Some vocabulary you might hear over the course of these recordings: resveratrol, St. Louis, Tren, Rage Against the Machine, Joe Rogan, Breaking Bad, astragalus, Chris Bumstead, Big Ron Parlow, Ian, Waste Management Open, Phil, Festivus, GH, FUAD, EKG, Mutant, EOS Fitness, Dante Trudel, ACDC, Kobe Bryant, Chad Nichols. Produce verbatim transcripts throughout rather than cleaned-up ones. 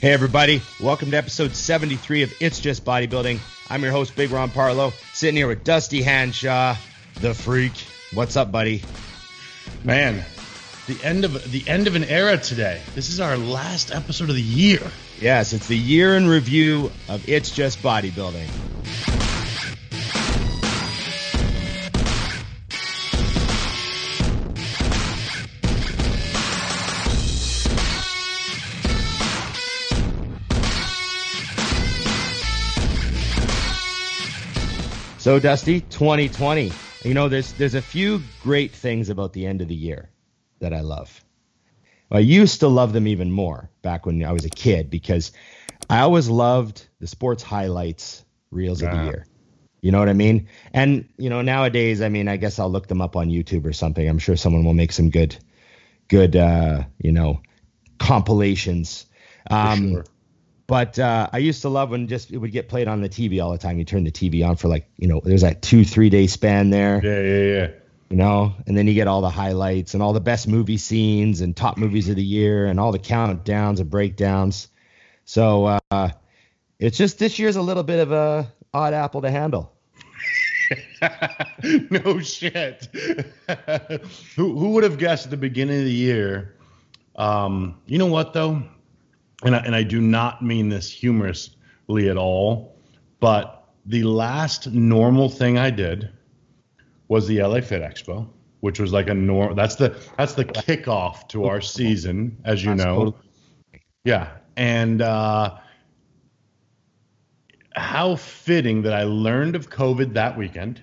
Hey everybody, welcome to episode seventy-three of It's Just Bodybuilding. I'm your host, Big Ron Parlow, sitting here with Dusty Hanshaw, the freak. What's up, buddy? Man, the end of the end of an era today. This is our last episode of the year. Yes, it's the year in review of It's Just Bodybuilding. So, Dusty, twenty twenty, you know, there's there's a few great things about the end of the year that I love. I used to love them even more back when I was a kid because I always loved the sports highlights reels yeah. of the year. You know what I mean? And, you know, nowadays, I mean, I guess I'll look them up on YouTube or something. I'm sure someone will make some good, good, uh, you know, compilations. Um, For sure. But uh, I used to love when just it would get played on the T V all the time. You turn the T V on for like, you know, there's that two, three day span there. Yeah, yeah, yeah. You know, and then you get all the highlights and all the best movie scenes and top movies of the year and all the countdowns and breakdowns. So uh, it's just this year's a little bit of a odd apple to handle. No shit. who, who would have guessed at the beginning of the year? Um, you know what, though? And I, and I do not mean this humorously at all, but the last normal thing I did was the L A Fit Expo, which was like a norm. That's the that's the kickoff to our season, as you know. Yeah, and uh, how fitting that I learned of COVID that weekend,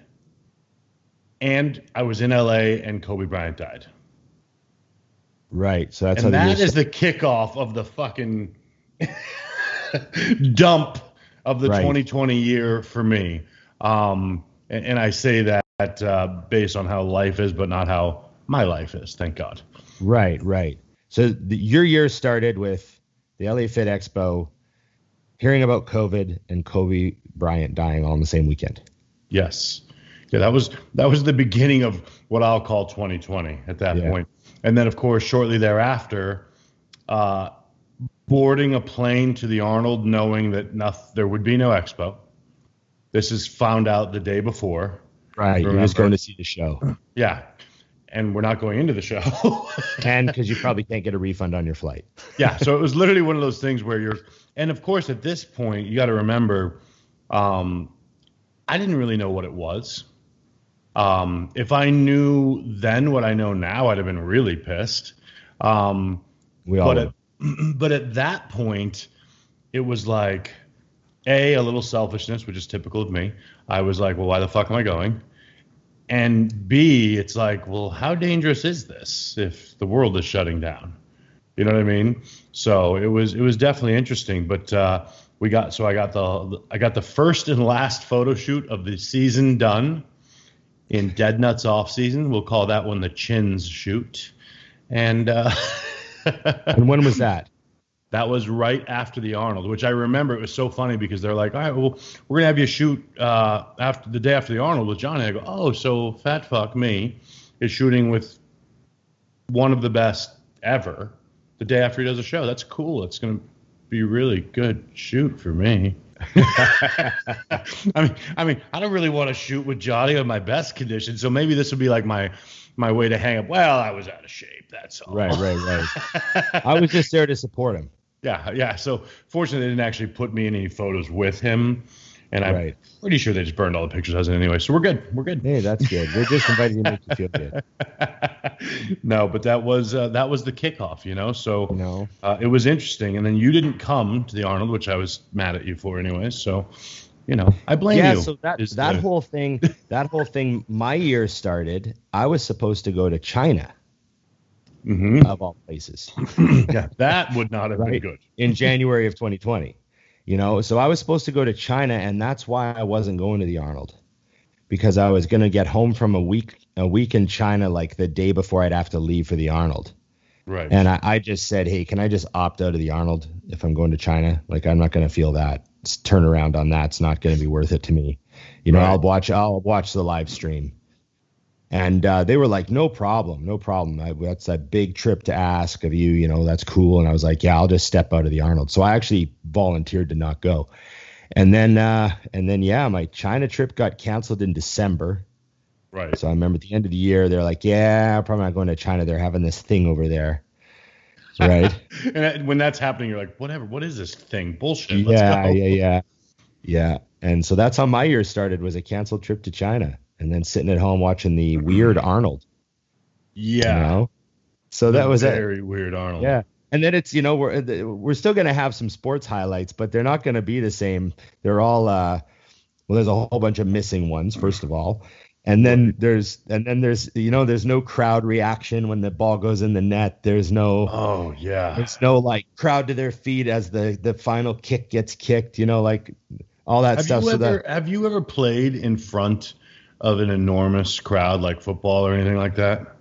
and I was in L A and Kobe Bryant died. Right. So that's and that is the kickoff of the fucking dump of the right. twenty twenty year for me. Um, and, and I say that uh, based on how life is, but not how my life is. Thank God. Right. Right. So the, your year started with the L A Fit Expo, hearing about COVID and Kobe Bryant dying all in the same weekend. Yes. Yeah. That was that was the beginning of what I'll call twenty twenty at that yeah. point. And then, of course, shortly thereafter, uh, boarding a plane to the Arnold, knowing that noth- there would be no expo. This is found out the day before. Right. Remember. You're just going to see the show. Yeah. And we're not going into the show. And because you probably can't get a refund on your flight. Yeah. So it was literally one of those things where you're – and, of course, at this point, you got to remember um, I didn't really know what it was. Um, if I knew then what I know now, I'd have been really pissed. Um, we all but, at, but at that point, it was like, A, a little selfishness, which is typical of me. I was like, well, why the fuck am I going? And B, it's like, well, how dangerous is this if the world is shutting down? You know what I mean? So it was it was definitely interesting. But uh, we got so I got the I got the first and last photo shoot of the season done. In Dead Nuts off season, we'll call that one the Chins shoot. And uh, and when was that? That was right after the Arnold, which I remember. It was so funny because they're like, all right, well, we're going to have you shoot uh, after the day after the Arnold with Johnny. I go, oh, so fat fuck me is shooting with one of the best ever the day after he does a show. That's cool. It's going to be really good shoot for me. I mean, I mean, I don't really want to shoot with Johnny in my best condition, so maybe this would be like my my way to hang up. Well, I was out of shape. That's all. Right, right, right. I was just there to support him. Yeah, yeah. So fortunately, they didn't actually put me in any photos with him, and I'm right. pretty sure they just burned all the pictures of it anyway. So we're good. We're good. Hey, that's good. We're just invited to make you feel good. No, but that was uh, that was the kickoff, you know. So no. uh, it was interesting, and then you didn't come to the Arnold, which I was mad at you for, anyway. So, you know, I blame yeah, you. Yeah. So that that the... whole thing, that whole thing, my year started. I was supposed to go to China, mm-hmm. of all places. Yeah, that would not have right? been good in January of twenty twenty. You know, so I was supposed to go to China, and that's why I wasn't going to the Arnold, because I was going to get home from a week. a week in China, like the day before I'd have to leave for the Arnold. Right. And I, I just said, hey, can I just opt out of the Arnold if I'm going to China? Like, I'm not going to feel that turnaround on that. It's not going to be worth it to me. You know, right. I'll watch, I'll watch the live stream. And uh, they were like, no problem, no problem. I, that's a big trip to ask of you. You know, that's cool. And I was like, yeah, I'll just step out of the Arnold. So I actually volunteered to not go. And then, uh, and then, yeah, my China trip got canceled in December. Right. So I remember at the end of the year, they're like, yeah, probably not going to China. They're having this thing over there. Right. And that, when that's happening, you're like, whatever, what is this thing? Bullshit. Let's yeah, go. yeah, yeah, yeah. And so that's how my year started, was a canceled trip to China. And then sitting at home watching the weird Arnold. Yeah. You know? So that the was very it. weird Arnold. Yeah. And then it's, you know, we're we're still going to have some sports highlights, but they're not going to be the same. They're all, uh, well, there's a whole bunch of missing ones, first of all. And then there's, and then there's, you know, there's no crowd reaction when the ball goes in the net. There's no, oh yeah. There's no like crowd to their feet as the, the final kick gets kicked, you know, like all that have stuff. You so ever, that, have you ever played in front of an enormous crowd like football or anything like that?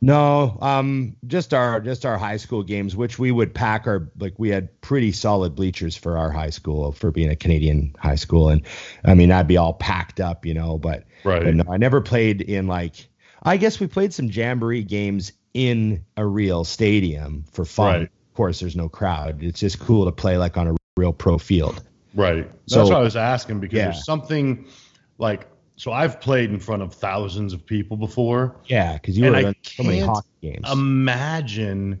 No, um, just our just our high school games, which we would pack our, like we had pretty solid bleachers for our high school, for being a Canadian high school, and I mean I'd be all packed up, you know. But, right. but no, I never played in like, I guess we played some jamboree games in a real stadium for fun. Right. Of course, there's no crowd. It's just cool to play like on a real pro field. Right. So, that's what I was asking, because yeah. there's something like. So I've played in front of thousands of people before. Yeah, because you were at so many hockey games. Imagine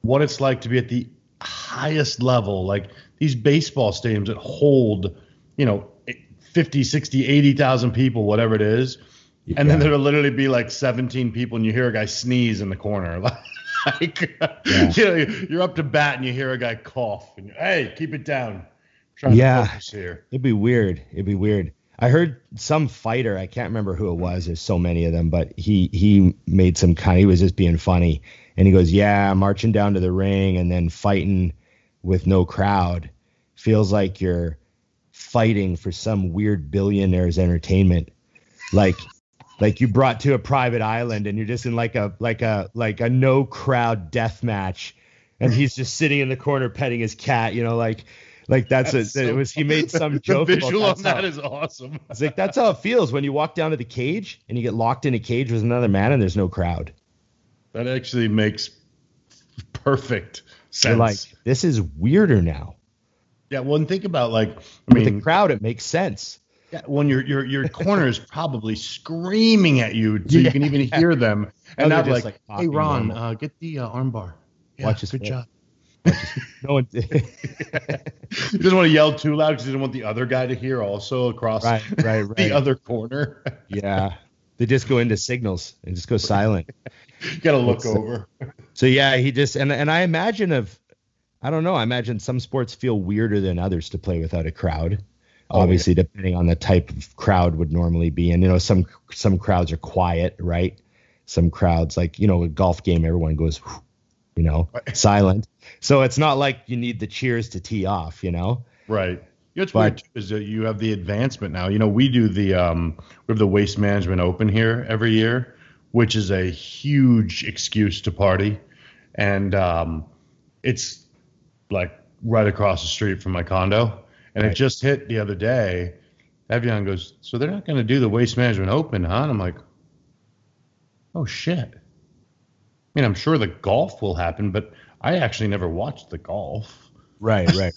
what it's like to be at the highest level, like these baseball stadiums that hold, you know, fifty, sixty, eighty thousand people, whatever it is. Yeah. And then there'll literally be like seventeen people, and you hear a guy sneeze in the corner. Like, yeah. you know, you're up to bat, and you hear a guy cough. And hey, keep it down. I'm trying yeah. to focus here. It'd be weird. It'd be weird. I heard some fighter, I can't remember who it was, there's so many of them, but he, he made some kind, he was just being funny. And he goes, yeah, marching down to the ring and then fighting with no crowd feels like you're fighting for some weird billionaire's entertainment. Like, like you brought to a private island and you're just in like a, like a, like a no crowd death match. And he's just sitting in the corner petting his cat, you know, like, Like that's, that's it. So, it was he made some joke. The visual on that is awesome. It's like that's how it feels when you walk down to the cage and you get locked in a cage with another man and there's no crowd. That actually makes perfect sense. You're like, this is weirder now. Yeah, well, and think about like I mean, with the crowd, it makes sense. Yeah, when your your your corner is probably screaming at you, so yeah. you can even hear them, and now they're just like, like, "Hey, Ron, uh, get the uh, armbar. Yeah, Watch this. Good play. job." No one did. He doesn't want to yell too loud because he doesn't want the other guy to hear also across right, right, right. the other corner. Yeah. They just go into signals and just go silent. You got to look so, over. So, yeah, he just and, – and I imagine of – I don't know. I imagine some sports feel weirder than others to play without a crowd, oh, obviously, yeah. depending on the type of crowd would normally be. And, you know, some some crowds are quiet, right? Some crowds like, you know, a golf game, everyone goes, you know, right. silent. So it's not like you need the cheers to tee off, you know? Right. It's weird too, is that you have the advancement now. You know, we do the um, we have the Waste Management Open here every year, which is a huge excuse to party, and um, it's like right across the street from my condo. And right. it just hit the other day. Evian goes, "So they're not going to do the Waste Management Open, huh?" And I'm like, "Oh shit." I mean, I'm sure the golf will happen, but I actually never watched the golf. Right, right.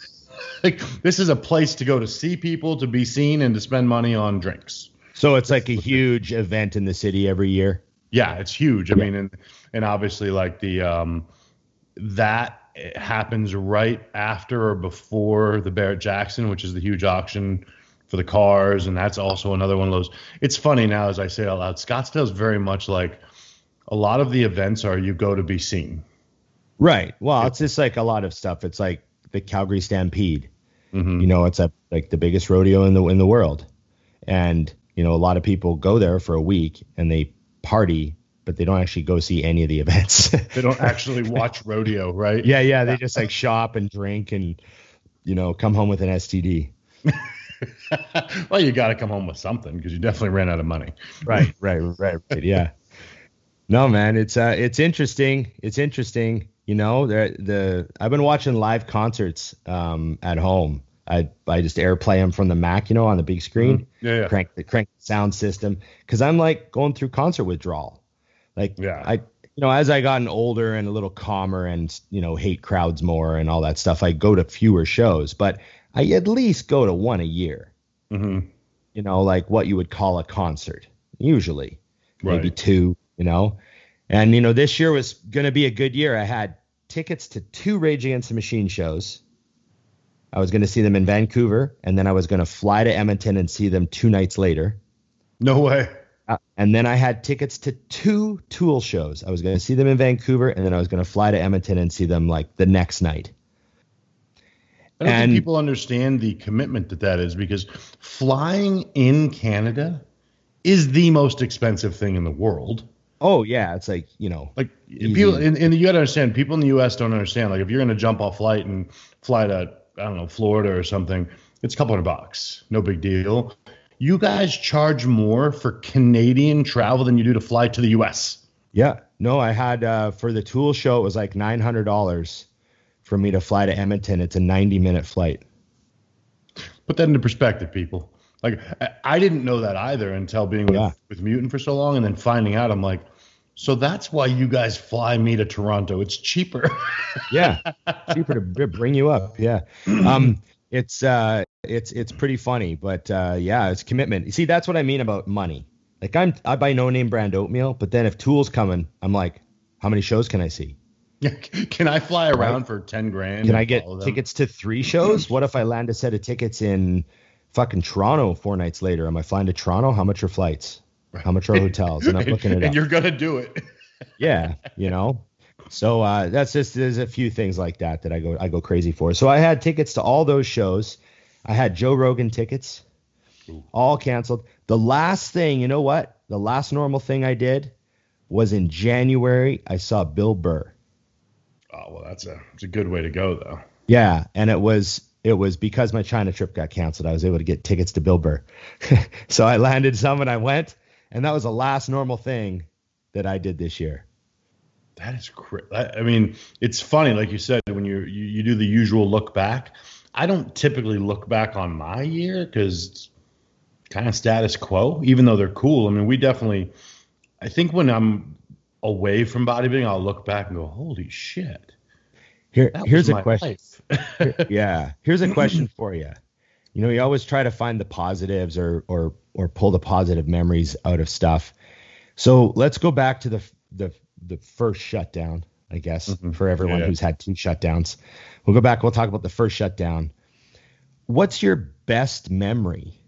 Like, this is a place to go to see people, to be seen, and to spend money on drinks. So it's like a huge event in the city every year? Yeah, it's huge. I yeah. mean, and, and obviously, like, the um, that happens right after or before the Barrett-Jackson, which is the huge auction for the cars, and that's also another one of those. It's funny now, as I say out loud, Scottsdale's very much like, a lot of the events are you go to be seen. Right. Well, it's just like a lot of stuff. It's like the Calgary Stampede. Mm-hmm. You know, it's a, like the biggest rodeo in the in the world. And, you know, a lot of people go there for a week and they party, but they don't actually go see any of the events. They don't actually watch rodeo, right? Yeah, yeah. They just like shop and drink and, you know, come home with an S T D. Well, you got to come home with something because you definitely ran out of money. Right, right, right, right. Yeah. No, man, it's uh, it's interesting. It's interesting. You know, the the I've been watching live concerts um, at home I I just AirPlay them from the Mac, you know, on the big screen. Yeah, yeah. Crank the crank the sound system, because I'm like going through concert withdrawal. Like, yeah. I you know, as I gotten older and a little calmer, and you know, hate crowds more and all that stuff, I go to fewer shows, but I at least go to one a year. Mm-hmm. You know, like what you would call a concert, usually, right. Maybe two. You know, and you know, this year was gonna be a good year. I had tickets to two Rage Against the Machine shows. I was going to see them in Vancouver, and then I was going to fly to Edmonton and see them two nights later. No way. Uh, and then I had tickets to two Tool shows. I was going to see them in Vancouver, and then I was going to fly to Edmonton and see them like the next night. I don't and, think people understand the commitment that that is, because flying in Canada is the most expensive thing in the world. Oh, yeah. It's like, you know, like easy. people and, and you got to understand, people in the U S don't understand. Like if you're going to jump off flight and fly to, I don't know, Florida or something, it's a couple hundred bucks. No big deal. You guys charge more for Canadian travel than you do to fly to the U S. Yeah. No, I had uh, for the Tool show, it was like nine hundred dollars for me to fly to Edmonton. It's a ninety minute flight. Put that into perspective, people. Like I didn't know that either until being yeah. with, with Mutant for so long, and then finding out, I'm like, so that's why you guys fly me to Toronto. It's cheaper. yeah. Cheaper to bring you up. Yeah. Um, it's, uh, it's, it's pretty funny, but, uh, yeah, it's commitment. You see, that's what I mean about money. Like I'm, I buy no name brand oatmeal, but then if Tool's coming, I'm like, how many shows can I see? Can I fly around right. for ten grand? Can I get tickets to three shows? What if I land a set of tickets in fucking Toronto four nights later? Am I flying to Toronto? How much are flights? How much are hotels? And I'm looking at it. And up. You're going to do it. yeah. You know, so uh, that's just, there's a few things like that that I go, I go crazy for. So I had tickets to all those shows. I had Joe Rogan tickets, Ooh. all canceled. The last thing, you know what? The last normal thing I did was in January. I saw Bill Burr. Oh, well, that's a, it's a good way to go though. Yeah. And it was, It was because my China trip got canceled. I was able to get tickets to Bill Burr. So I landed some and I went. And that was the last normal thing that I did this year. That is crazy. I mean, it's funny, like you said, when you, you you do the usual look back. I don't typically look back on my year because it's kind of status quo, even though they're cool. I mean, we definitely, I think when I'm away from bodybuilding, I'll look back and go, holy shit. Here, here's a question. Here, yeah. Here's a question for you. You know, you always try to find the positives or, or, or pull the positive memories out of stuff. So let's go back to the, the, the first shutdown, I guess, mm-hmm. for everyone yeah. who's had two shutdowns. We'll go back. We'll talk about the first shutdown. What's your best memory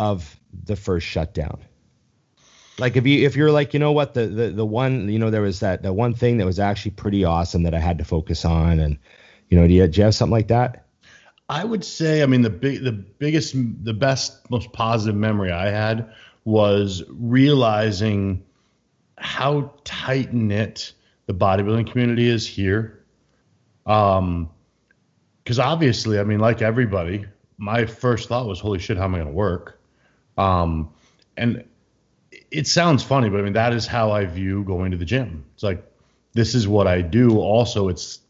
of the first shutdown? Like if you, if you're like, you know what, the, the, the one, you know, there was that, the one thing that was actually pretty awesome that I had to focus on. And, you know, do you, do you have something like that? I would say, I mean, the big, the biggest, the best, most positive memory I had was realizing how tight knit the bodybuilding community is here. Um, cause obviously, I mean, like everybody, my first thought was, holy shit, how am I going to work? Um, and it sounds funny, but I mean, that is how I view going to the gym. It's like, this is what I do. Also, it's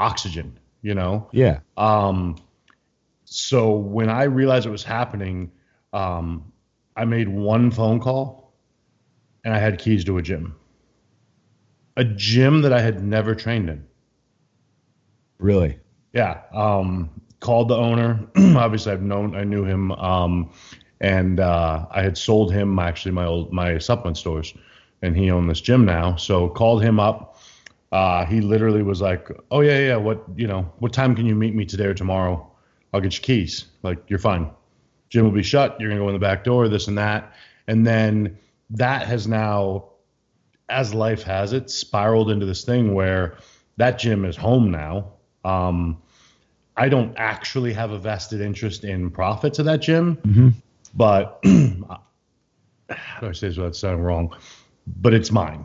oxygen, you know? Yeah. Um, So when I realized it was happening, um, I made one phone call and I had keys to a gym. A gym that I had never trained in. Really? Yeah. Um, called the owner. Obviously, I've known, I knew him. Um, and uh, I had sold him actually my old, my supplement stores, and he owned this gym now. So called him up. Uh, he literally was like, oh, yeah, yeah. What, you know, what time can you meet me today or tomorrow? I'll get your keys. Like, you're fine. Gym will be shut. You're going to go in the back door, this and that. And then that has now, as life has it, spiraled into this thing where that gym is home now. Um, I don't actually have a vested interest in profits of that gym. Mm-hmm. But how do I say this without sounding wrong? But it's mine.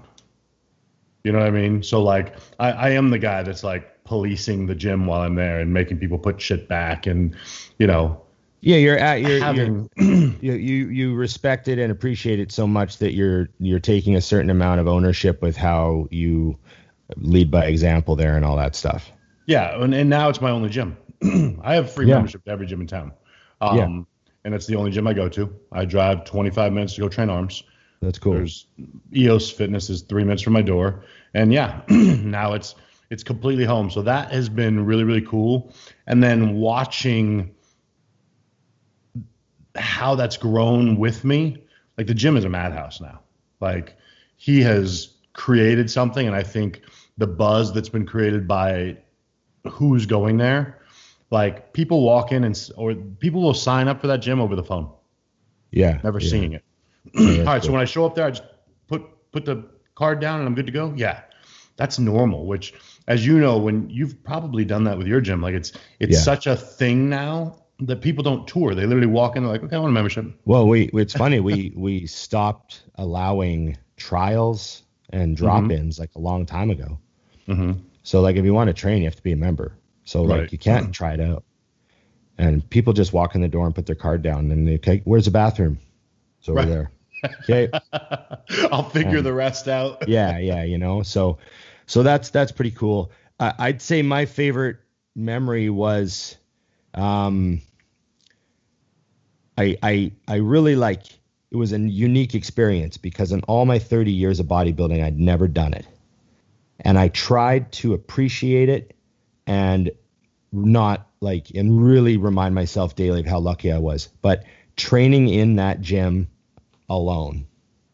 You know what I mean? So, like, I, I am the guy that's, like, policing the gym while I'm there and making people put shit back and, you know, yeah, you're at you're, having, you're, you you you respect it and appreciate it so much that you're you're taking a certain amount of ownership with how you lead by example there and all that stuff. Yeah. And, and now it's my only gym. I have free yeah. membership to every gym in town. Um, yeah. And that's the only gym I go to. I drive twenty-five minutes to go train arms. That's cool. There's E O S Fitness is three minutes from my door. And yeah, now it's, it's completely home. So that has been really, really cool. And then watching how that's grown with me. Like the gym is a madhouse now. Like he has created something. And I think the buzz that's been created by who's going there, like people walk in and, or people will sign up for that gym over the phone. Yeah. Never yeah. seeing it. Yeah, all right. Cool. So when I show up there, I just put, put the card down and I'm good to go. Yeah. That's normal, which as you know, when you've probably done that with your gym, like it's, it's yeah. such a thing now that people don't tour. They literally walk in, they're like, okay, I want a membership. Well, we, it's funny. we, we stopped allowing trials and drop-ins mm-hmm. like a long time ago. Mm-hmm. So like, if you want to train, you have to be a member. So like right. you can't mm-hmm. try it out, and people just walk in the door and put their card down and they take, where's the bathroom? It's over right. there. Okay. I'll figure um, the rest out. yeah. Yeah. You know, so, so that's, that's pretty cool. Uh, I'd say my favorite memory was, um, I, I, I really like, it was a unique experience because in all my thirty years of bodybuilding, I'd never done it. And I tried to appreciate it and not like, and really remind myself daily of how lucky I was, but training in that gym alone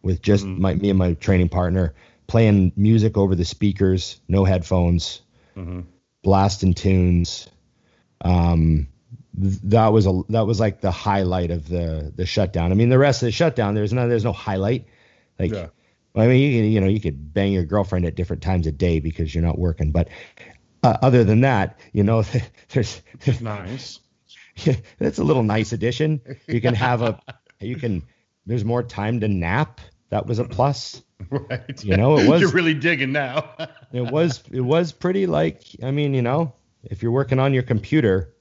with just mm-hmm. my, me and my training partner, playing music over the speakers, no headphones, mm-hmm. blasting tunes. Um, th- that was a, that was like the highlight of the, the shutdown. I mean, the rest of the shutdown, there's no, there's no highlight. Like, yeah. I mean, you, you know, you could bang your girlfriend at different times of day because you're not working. But uh, other than that, you know, there's nice. That's a little nice addition. You can have a, you can, there's more time to nap. That was a plus. Right. You know, it was. You're really digging now. it was, it was pretty like, I mean, you know, if you're working on your computer,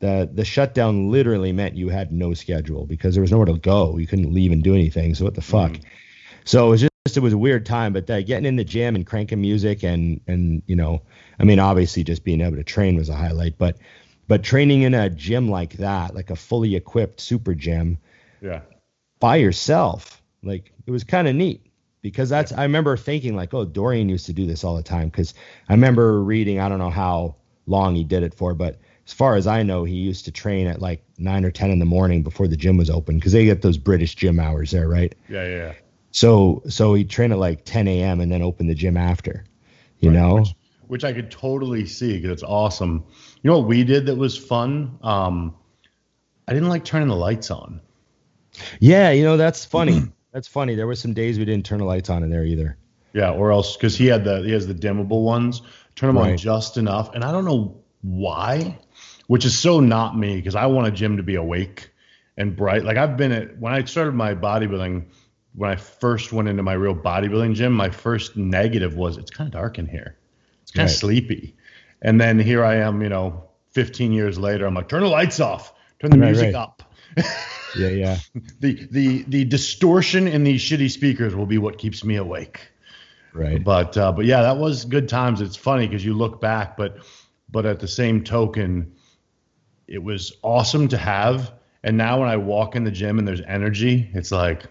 the, the shutdown literally meant you had no schedule because there was nowhere to go. You couldn't leave and do anything. So what the fuck? Mm. So it was just, it was a weird time, but that getting in the gym and cranking music and, and, you know, I mean, obviously just being able to train was a highlight, but, but training in a gym like that, like a fully equipped super gym yeah. by yourself, like it was kind of neat because that's, I remember thinking like, oh, Dorian used to do this all the time. Cause I remember reading, I don't know how long he did it for, but as far as I know, he used to train at like nine or ten in the morning before the gym was open. Cause they get those British gym hours there. Right. Yeah. Yeah. yeah. So, so he trained at like ten a.m. and then opened the gym after, you right, know, which, which I could totally see because it's awesome. You know what we did that was fun? Um, I didn't like turning the lights on. Yeah. You know, that's funny. that's funny. There were some days we didn't turn the lights on in there either. Yeah. Or else. Cause he had the, he has the dimmable ones, turn them right. on just enough. And I don't know why, which is so not me. Cause I want a gym to be awake and bright. Like I've been at, when I started my bodybuilding, when I first went into my real bodybuilding gym, my first negative was it's kind of dark in here. It's kind right. of sleepy. And then here I am, you know, fifteen years later, I'm like, turn the lights off, turn the right, music right. up. yeah. Yeah. the, the, the distortion in these shitty speakers will be what keeps me awake. Right. But, uh, but yeah, that was good times. It's funny cause you look back, but, but at the same token, it was awesome to have. And now when I walk in the gym and there's energy, it's like,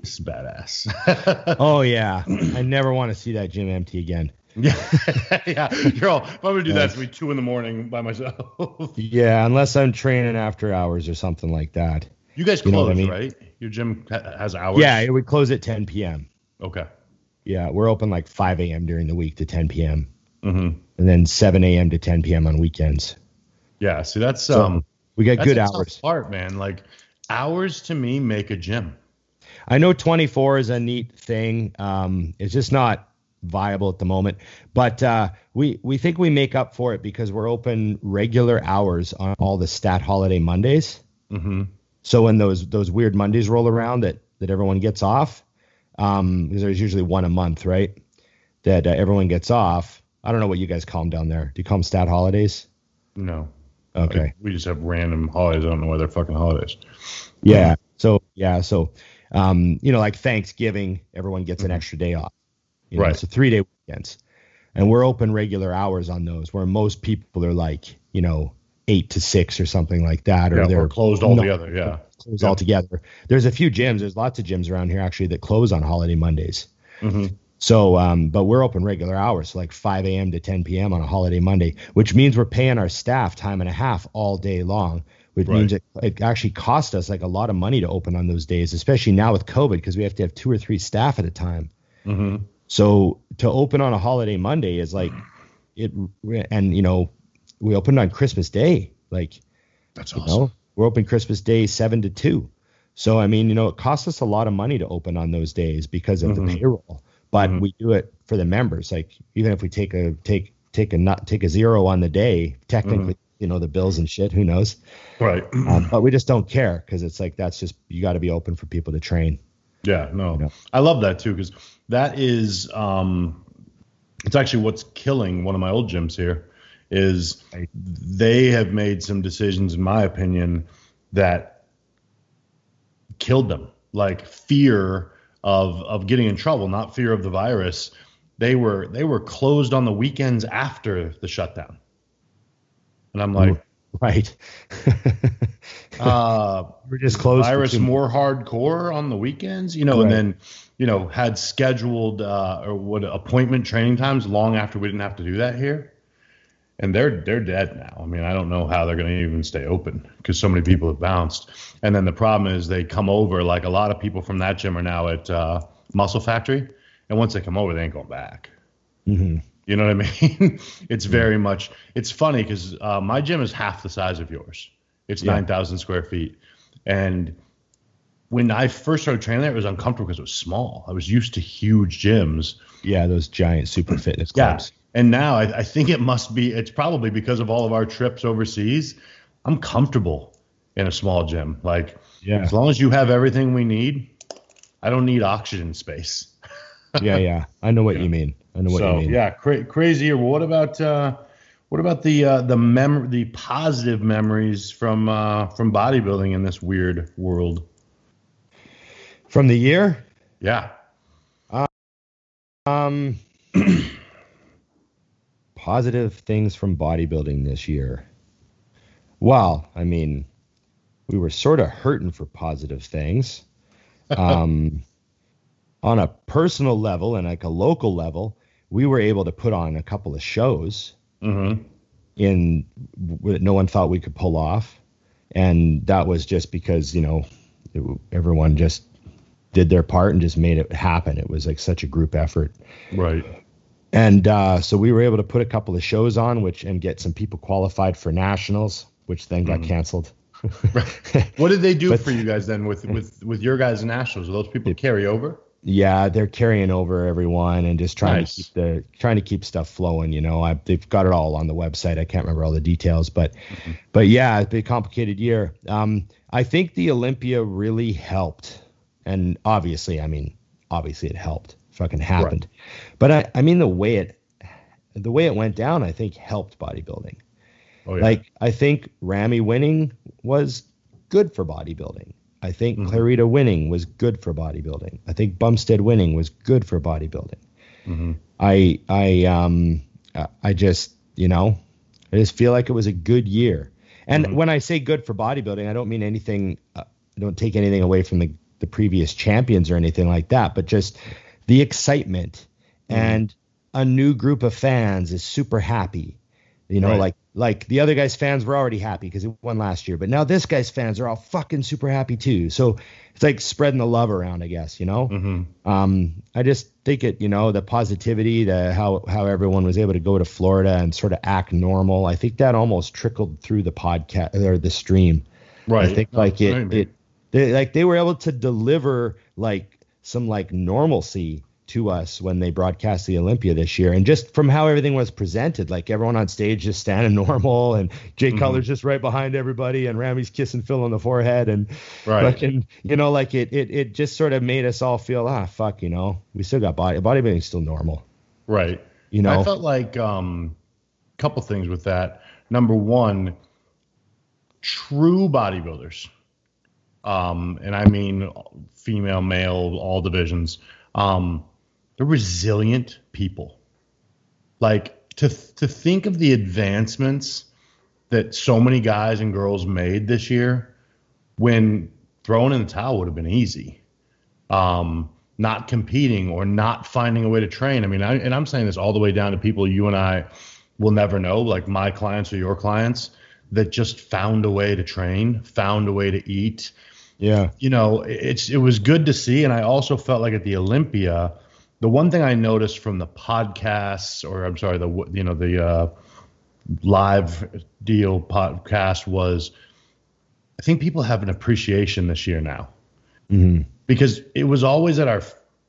this is badass. oh yeah. I never want to see that gym empty again. Yeah. yeah. You're all, if I'm going to do that, it's going to be two in the morning by myself. yeah. Unless I'm training after hours or something like that. You guys you close, I mean? Right? Your gym ha- has hours. Yeah. It would close at ten p.m. Okay. Yeah. We're open like five a.m. during the week to ten p.m. Mm-hmm. And then seven a.m. to ten p.m. on weekends. Yeah. See, that's, so um, we got good hours. Part, man. Like hours to me make a gym. I know twenty-four is a neat thing. Um, it's just not viable at the moment, but uh, we, we think we make up for it because we're open regular hours on all the stat holiday Mondays. Mm-hmm. So when those, those weird Mondays roll around that, that everyone gets off, um, because there's usually one a month, right? That uh, everyone gets off. I don't know what you guys call them down there. Do you call them stat holidays? No. Okay. Like, we just have random holidays. I don't know why they're fucking holidays. Yeah. So, yeah. So, Um, you know, like Thanksgiving, everyone gets an extra day off. You know, right. So three day weekends. And we're open regular hours on those, where most people are like, you know, eight to six or something like that. Or yeah, they're closed all together. Yeah. Closed yeah. all together. There's a few gyms. There's lots of gyms around here actually that close on holiday Mondays. Mm-hmm. So, um, but we're open regular hours, so like five a.m. to ten p.m. on a holiday Monday, which means we're paying our staff time and a half all day long, which right. means it, it actually cost us like a lot of money to open on those days, especially now with COVID, because we have to have two or three staff at a time. Mm-hmm. So to open on a holiday Monday is like it. And, you know, we opened on Christmas Day. Like, that's awesome. You know, we're open Christmas Day seven to two. So, I mean, you know, it costs us a lot of money to open on those days because of mm-hmm. the payroll. But mm-hmm. we do it for the members. Like, even if we take a take take a not take a zero on the day, technically, mm-hmm. you know, the bills and shit, who knows? Right. Um, but we just don't care, because it's like, that's just, you got to be open for people to train. Yeah. No. You know? I love that too, because that is um, it's actually what's killing one of my old gyms here. Is they have made some decisions, in my opinion, that killed them. Like fear. Of of getting in trouble, not fear of the virus. They were they were closed on the weekends after the shutdown, and I'm like, right, uh, we're just closed. Virus more hardcore on the weekends, you know. Right. And then, you know, had scheduled uh, or what appointment training times long after we didn't have to do that here, and they're they're dead now. I mean, I don't know how they're going to even stay open, because so many people have bounced. And then the problem is they come over, like a lot of people from that gym are now at uh, Muscle Factory. And once they come over, they ain't going back. Mm-hmm. You know what I mean? It's very much, it's funny because uh, my gym is half the size of yours. It's yeah. nine thousand square feet. And when I first started training there, it was uncomfortable because it was small. I was used to huge gyms. Yeah, those giant super fitness clubs. Yeah. And now I, I think it must be, it's probably because of all of our trips overseas. I'm comfortable in a small gym. Like, yeah. as long as you have everything we need, I don't need oxygen space. yeah. Yeah. I know what yeah. you mean. I know what so, you mean. Yeah. Cra- crazy. Well, what about, uh, what about the, uh, the mem- the positive memories from, uh, from bodybuilding in this weird world? From the year? Yeah. Uh, um, Positive things from bodybuilding this year. Well, I mean, we were sort of hurting for positive things. Um, on a personal level and like a local level, we were able to put on a couple of shows mm-hmm. in that no one thought we could pull off. And that was just because, you know, it, everyone just did their part and just made it happen. It was like such a group effort. Right. And uh, so we were able to put a couple of shows on, which and get some people qualified for nationals, which then got mm-hmm. canceled. What did they do but, for you guys then with, with, with your guys' nationals? Will those people it, carry over? Yeah, they're carrying over everyone and just trying nice. to keep the trying to keep stuff flowing. You know, I, they've got it all on the website. I can't remember all the details, but mm-hmm. but yeah, it's been a complicated year. Um, I think the Olympia really helped, and obviously, I mean, obviously it helped. Fucking happened. Right. But I, I mean, the way it, the way it went down, I think helped bodybuilding. Oh, yeah. Like, I think Rami winning was good for bodybuilding. I think mm-hmm. Clarita winning was good for bodybuilding. I think Bumstead winning was good for bodybuilding. Mm-hmm. I, I, um, I just, you know, I just feel like it was a good year. And mm-hmm. when I say good for bodybuilding, I don't mean anything, uh, I don't take anything away from the, the previous champions or anything like that, but just, the excitement and mm-hmm. a new group of fans is super happy. You know, right. like like the other guy's fans were already happy because it won last year, but now this guy's fans are all fucking super happy too. So it's like spreading the love around, I guess, you know? Mm-hmm. Um, I just think it, you know, the positivity, the how, how everyone was able to go to Florida and sort of act normal. I think that almost trickled through the podcast or the stream. Right. I think no, like it, I mean. it they, like they were able to deliver like, some like normalcy to us when they broadcast the Olympia this year. And just from how everything was presented, like everyone on stage just standing normal and Jay mm-hmm. Cutler's just right behind everybody and Rami's kissing Phil on the forehead. And, right. fucking, you know, like it, it, it just sort of made us all feel, ah, fuck, you know, we still got body, bodybuilding's still normal. Right. You know, I felt like um, a couple things with that. Number one, true bodybuilders. Um, and I mean, female, male, all divisions. Um, they're resilient people. like to to think of the advancements that so many guys and girls made this year, when throwing in the towel would have been easy. Um, not competing or not finding a way to train. I mean, I, and I'm saying this all the way down to people you and I will never know, like my clients or your clients that just found a way to train, found a way to eat. Yeah. You know, it's, it was good to see. And I also felt like at the Olympia, the one thing I noticed from the podcasts, or I'm sorry, the, you know, the, uh, live deal podcast was, I think people have an appreciation this year now, mm-hmm. because it was always at our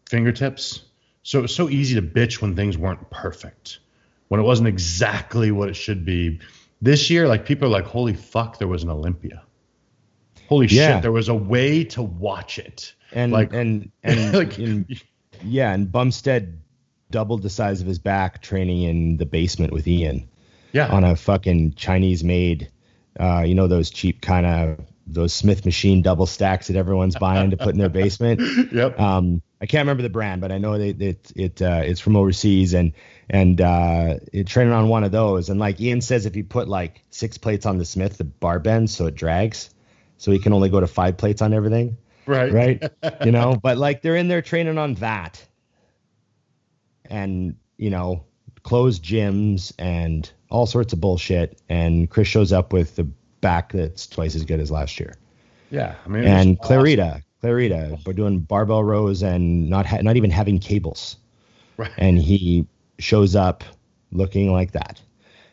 fingertips. So it was so easy to bitch when things weren't perfect, when it wasn't exactly what it should be. This year, like, people are like, holy fuck, there was an Olympia. Holy yeah. shit, there was a way to watch it. And like, and, and like, in, yeah, and Bumstead doubled the size of his back training in the basement with Ian. Yeah, on a fucking Chinese made, uh, you know, those cheap kind of those Smith machine double stacks that everyone's buying to put in their basement. Yep. Um, I can't remember the brand, but I know that it it uh, it's from overseas, and and uh, it training on one of those. And like Ian says, if you put like six plates on the Smith, the bar bends so it drags, so he can only go to five plates on everything. Right. Right. You know, but like they're in there training on that, and you know, closed gyms and all sorts of bullshit, and Chris shows up with the back that's twice as good as last year. Yeah, I mean, and Clarita, awesome. Clarita, we're doing barbell rows and not ha- not even having cables, right? And he shows up looking like that,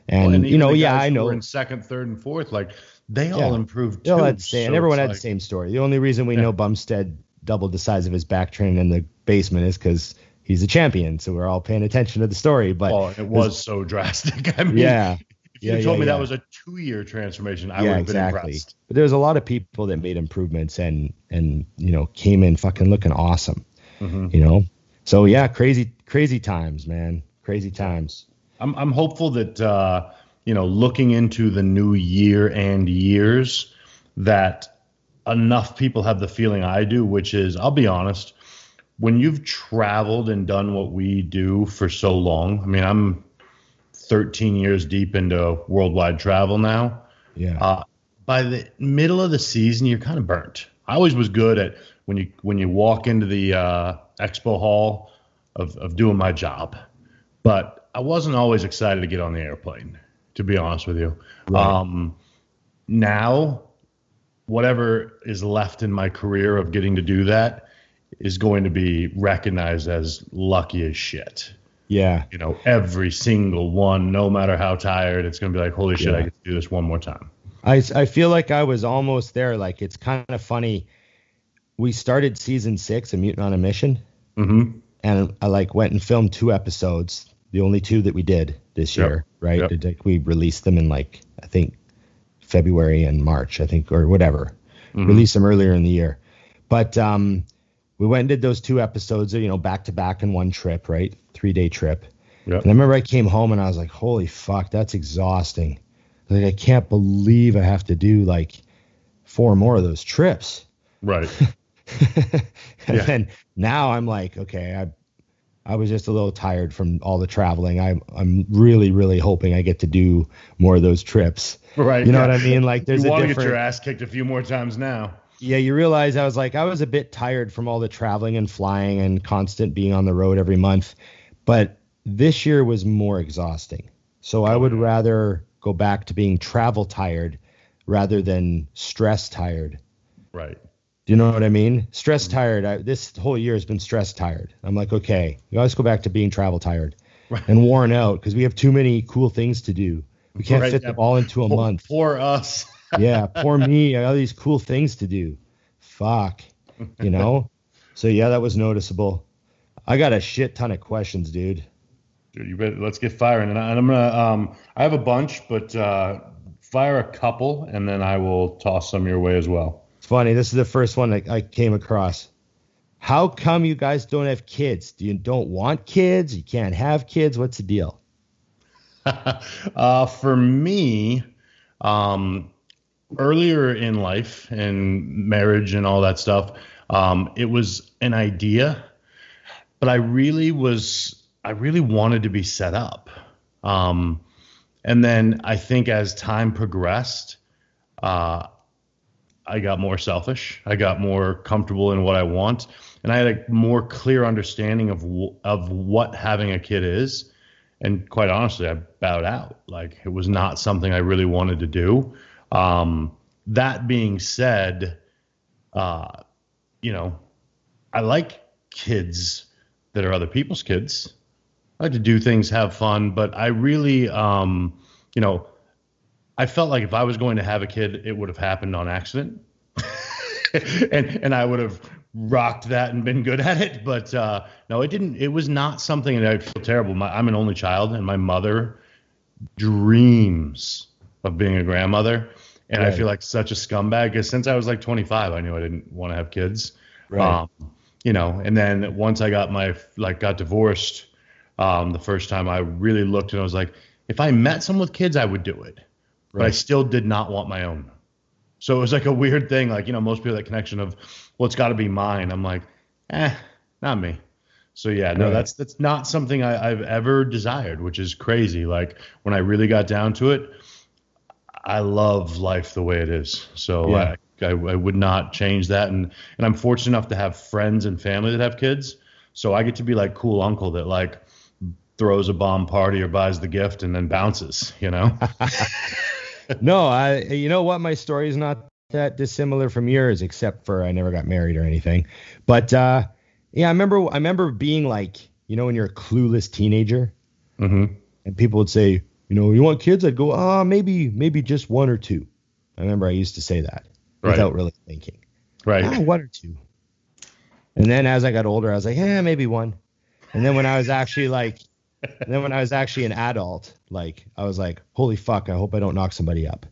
and, well, and you know, yeah, I know. We're in second, third, and fourth, like they yeah. all improved too. All had the same, so and everyone had like, the same story. The only reason we yeah. know Bumstead doubled the size of his back training in the basement is because he's a champion, so we're all paying attention to the story. But oh, it was so drastic. I mean, yeah, if you yeah, told yeah, me yeah. that was a two-year transformation, I yeah, would have exactly. been impressed. But there's a lot of people that made improvements and and you know came in fucking looking awesome. Mm-hmm. You know, so yeah, crazy, crazy times, man, crazy times. I'm I'm hopeful that uh, you know, looking into the new year and years, that enough people have the feeling I do, which is, I'll be honest. When you've traveled and done what we do for so long, I mean, I'm thirteen years deep into worldwide travel now. Yeah. Uh, by the middle of the season, you're kind of burnt. I always was good at when you when you walk into the uh, expo hall of, of doing my job. But I wasn't always excited to get on the airplane, to be honest with you. Right. Um, now, whatever is left in my career of getting to do that is going to be recognized as lucky as shit. Yeah. You know, every single one, no matter how tired, it's going to be like, holy shit, yeah. I get to do this one more time. I, I feel like I was almost there. Like, it's kind of funny. We started season six of Mutant on a Mission. Mm-hmm. And I like went and filmed two episodes, the only two that we did this yep. year, right? Yep. It, we released them in like, I think February and March, I think, or whatever. Mm-hmm. Released them earlier in the year. But, um, we went and did those two episodes, you know, back to back in one trip, right? Three day trip. Yep. And I remember I came home and I was like, holy fuck, that's exhausting. Like, I can't believe I have to do like four more of those trips. Right. and yeah. then now I'm like, okay, I I was just a little tired from all the traveling. I'm I'm really, really hoping I get to do more of those trips. Right. You know yeah. what I mean? Like, there's you a want different... to get your ass kicked a few more times now. Yeah, you realize I was like, I was a bit tired from all the traveling and flying and constant being on the road every month. But this year was more exhausting. So I would rather go back to being travel tired rather than stress tired. Right. Do you know what I mean? Stress mm-hmm. tired. I, this whole year has been stress tired. I'm like, okay, you always go back to being travel tired right. and worn out because we have too many cool things to do. We can't right, fit yeah. them all into a poor, month. Poor us. yeah, poor me. I got all these cool things to do. Fuck. You know? So, yeah, that was noticeable. I got a shit ton of questions, dude. Dude, you better, let's get firing. And, I, and I'm going to, um, I have a bunch, but uh, fire a couple, and then I will toss some your way as well. It's funny. This is the first one that I came across. How come you guys don't have kids? Do you don't want kids? You can't have kids? What's the deal? uh, for me, um, earlier in life and marriage and all that stuff, um, it was an idea, but I really was, I really wanted to be set up. Um, and then I think as time progressed, uh, I got more selfish. I got more comfortable in what I want. And I had a more clear understanding of of what having a kid is. And quite honestly, I bowed out. Like, it was not something I really wanted to do. Um, that being said, uh, you know, I like kids that are other people's kids. I like to do things, have fun, but I really, um, you know, I felt like if I was going to have a kid, it would have happened on accident. and and I would have rocked that and been good at it. But uh, no, it didn't. It was not something that I feel terrible. My, I'm an only child, and my mother dreams of being a grandmother. And right. I feel like such a scumbag, because since I was like twenty-five, I knew I didn't want to have kids. Right. Um, you know, and then once I got my, like got divorced, um, the first time I really looked, and I was like, if I met someone with kids, I would do it. Right. But I still did not want my own. So it was like a weird thing. Like, you know, most people have that connection of, well, it's got to be mine. I'm like, eh, not me. So, yeah, no, right. that's that's not something I, I've ever desired, which is crazy. Like, when I really got down to it, I love life the way it is. So yeah. I, I, I would not change that. And, and I'm fortunate enough to have friends and family that have kids. So I get to be like cool uncle that like throws a bomb party or buys the gift and then bounces, you know? No, I, you know what? My story is not that dissimilar from yours, except for I never got married or anything. But, uh, yeah, I remember, I remember being like, you know, when you're a clueless teenager, mm-hmm. and people would say, you know, you want kids? I'd go, ah, oh, maybe, maybe just one or two. I remember I used to say that right. without really thinking. Right. Ah, one or two. And then as I got older, I was like, yeah, maybe one. And then when I was actually like, and then when I was actually an adult, like, I was like, holy fuck, I hope I don't knock somebody up.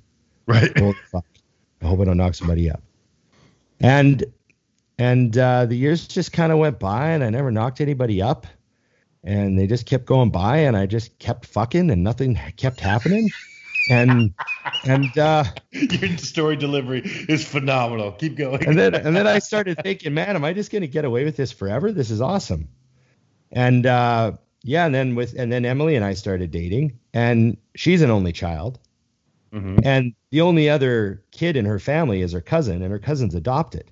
Right. Holy fuck, I hope I don't knock somebody up. And, and, uh, the years just kind of went by, and I never knocked anybody up, and they just kept going by, and I just kept fucking, and nothing kept happening. And, and, uh, your story delivery is phenomenal. Keep going. And then, and then I started thinking, man, am I just going to get away with this forever? This is awesome. And, uh, yeah. And then with, and then Emily and I started dating, and she's an only child. Mm-hmm. And the only other kid in her family is her cousin, and her cousin's adopted.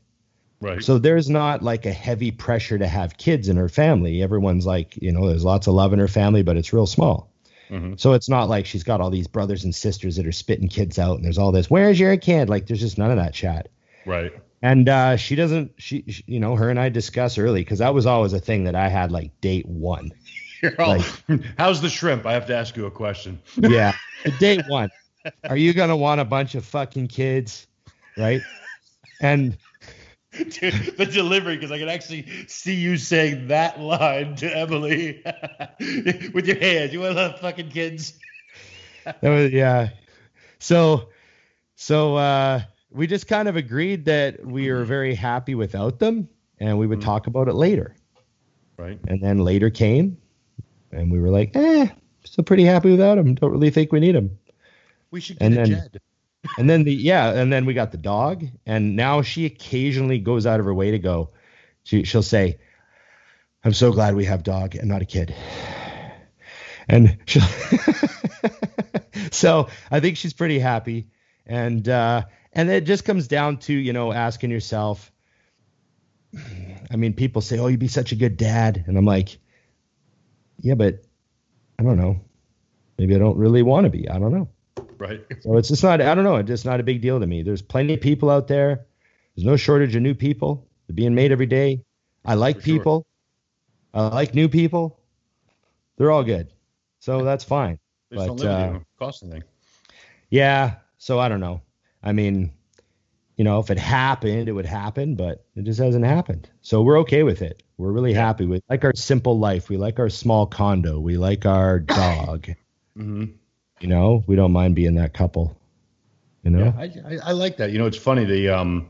Right. So there's not like a heavy pressure to have kids in her family. Everyone's like, you know, there's lots of love in her family, but it's real small. Mm-hmm. So it's not like she's got all these brothers and sisters that are spitting kids out, and there's all this, where's your kid? Like, there's just none of that chat. Right. And, uh, she doesn't, she, she you know, her and I discuss early, 'cause that was always a thing that I had like date one. All, like, how's the shrimp? I have to ask you a question. Yeah. Day one. Are you going to want a bunch of fucking kids? Right. And dude, the delivery, because I can actually see you saying that line to Emily with your hands. You want a lot of fucking kids? That was, yeah. So, so uh, we just kind of agreed that we were very happy without them, and we would mm-hmm. talk about it later. Right. And then later came. And we were like, eh, still pretty happy without him. Don't really think we need him. We should get and then, a Jed. And then the, yeah. And then we got the dog, and now she occasionally goes out of her way to go. She, she'll say, I'm so glad we have dog and not a kid. And she'll so I think she's pretty happy. And, uh, and it just comes down to, you know, asking yourself, I mean, people say, oh, you'd be such a good dad. And I'm like, yeah, but I don't know. Maybe I don't really want to be. I don't know. Right. So it's just not, I don't know. It's just not a big deal to me. There's plenty of people out there. There's no shortage of new people being made every day. I like For people. Sure. I like new people. They're all good. So that's fine. They but, don't live uh, with you. It costs anything. Yeah. So I don't know. I mean, you know, if it happened, it would happen, but it just hasn't happened. So we're okay with it. We're really yeah. happy with like our simple life. We like our small condo. We like our dog. Mm-hmm. You know, we don't mind being that couple. You know, yeah, I, I, I like that. You know, it's funny. The um,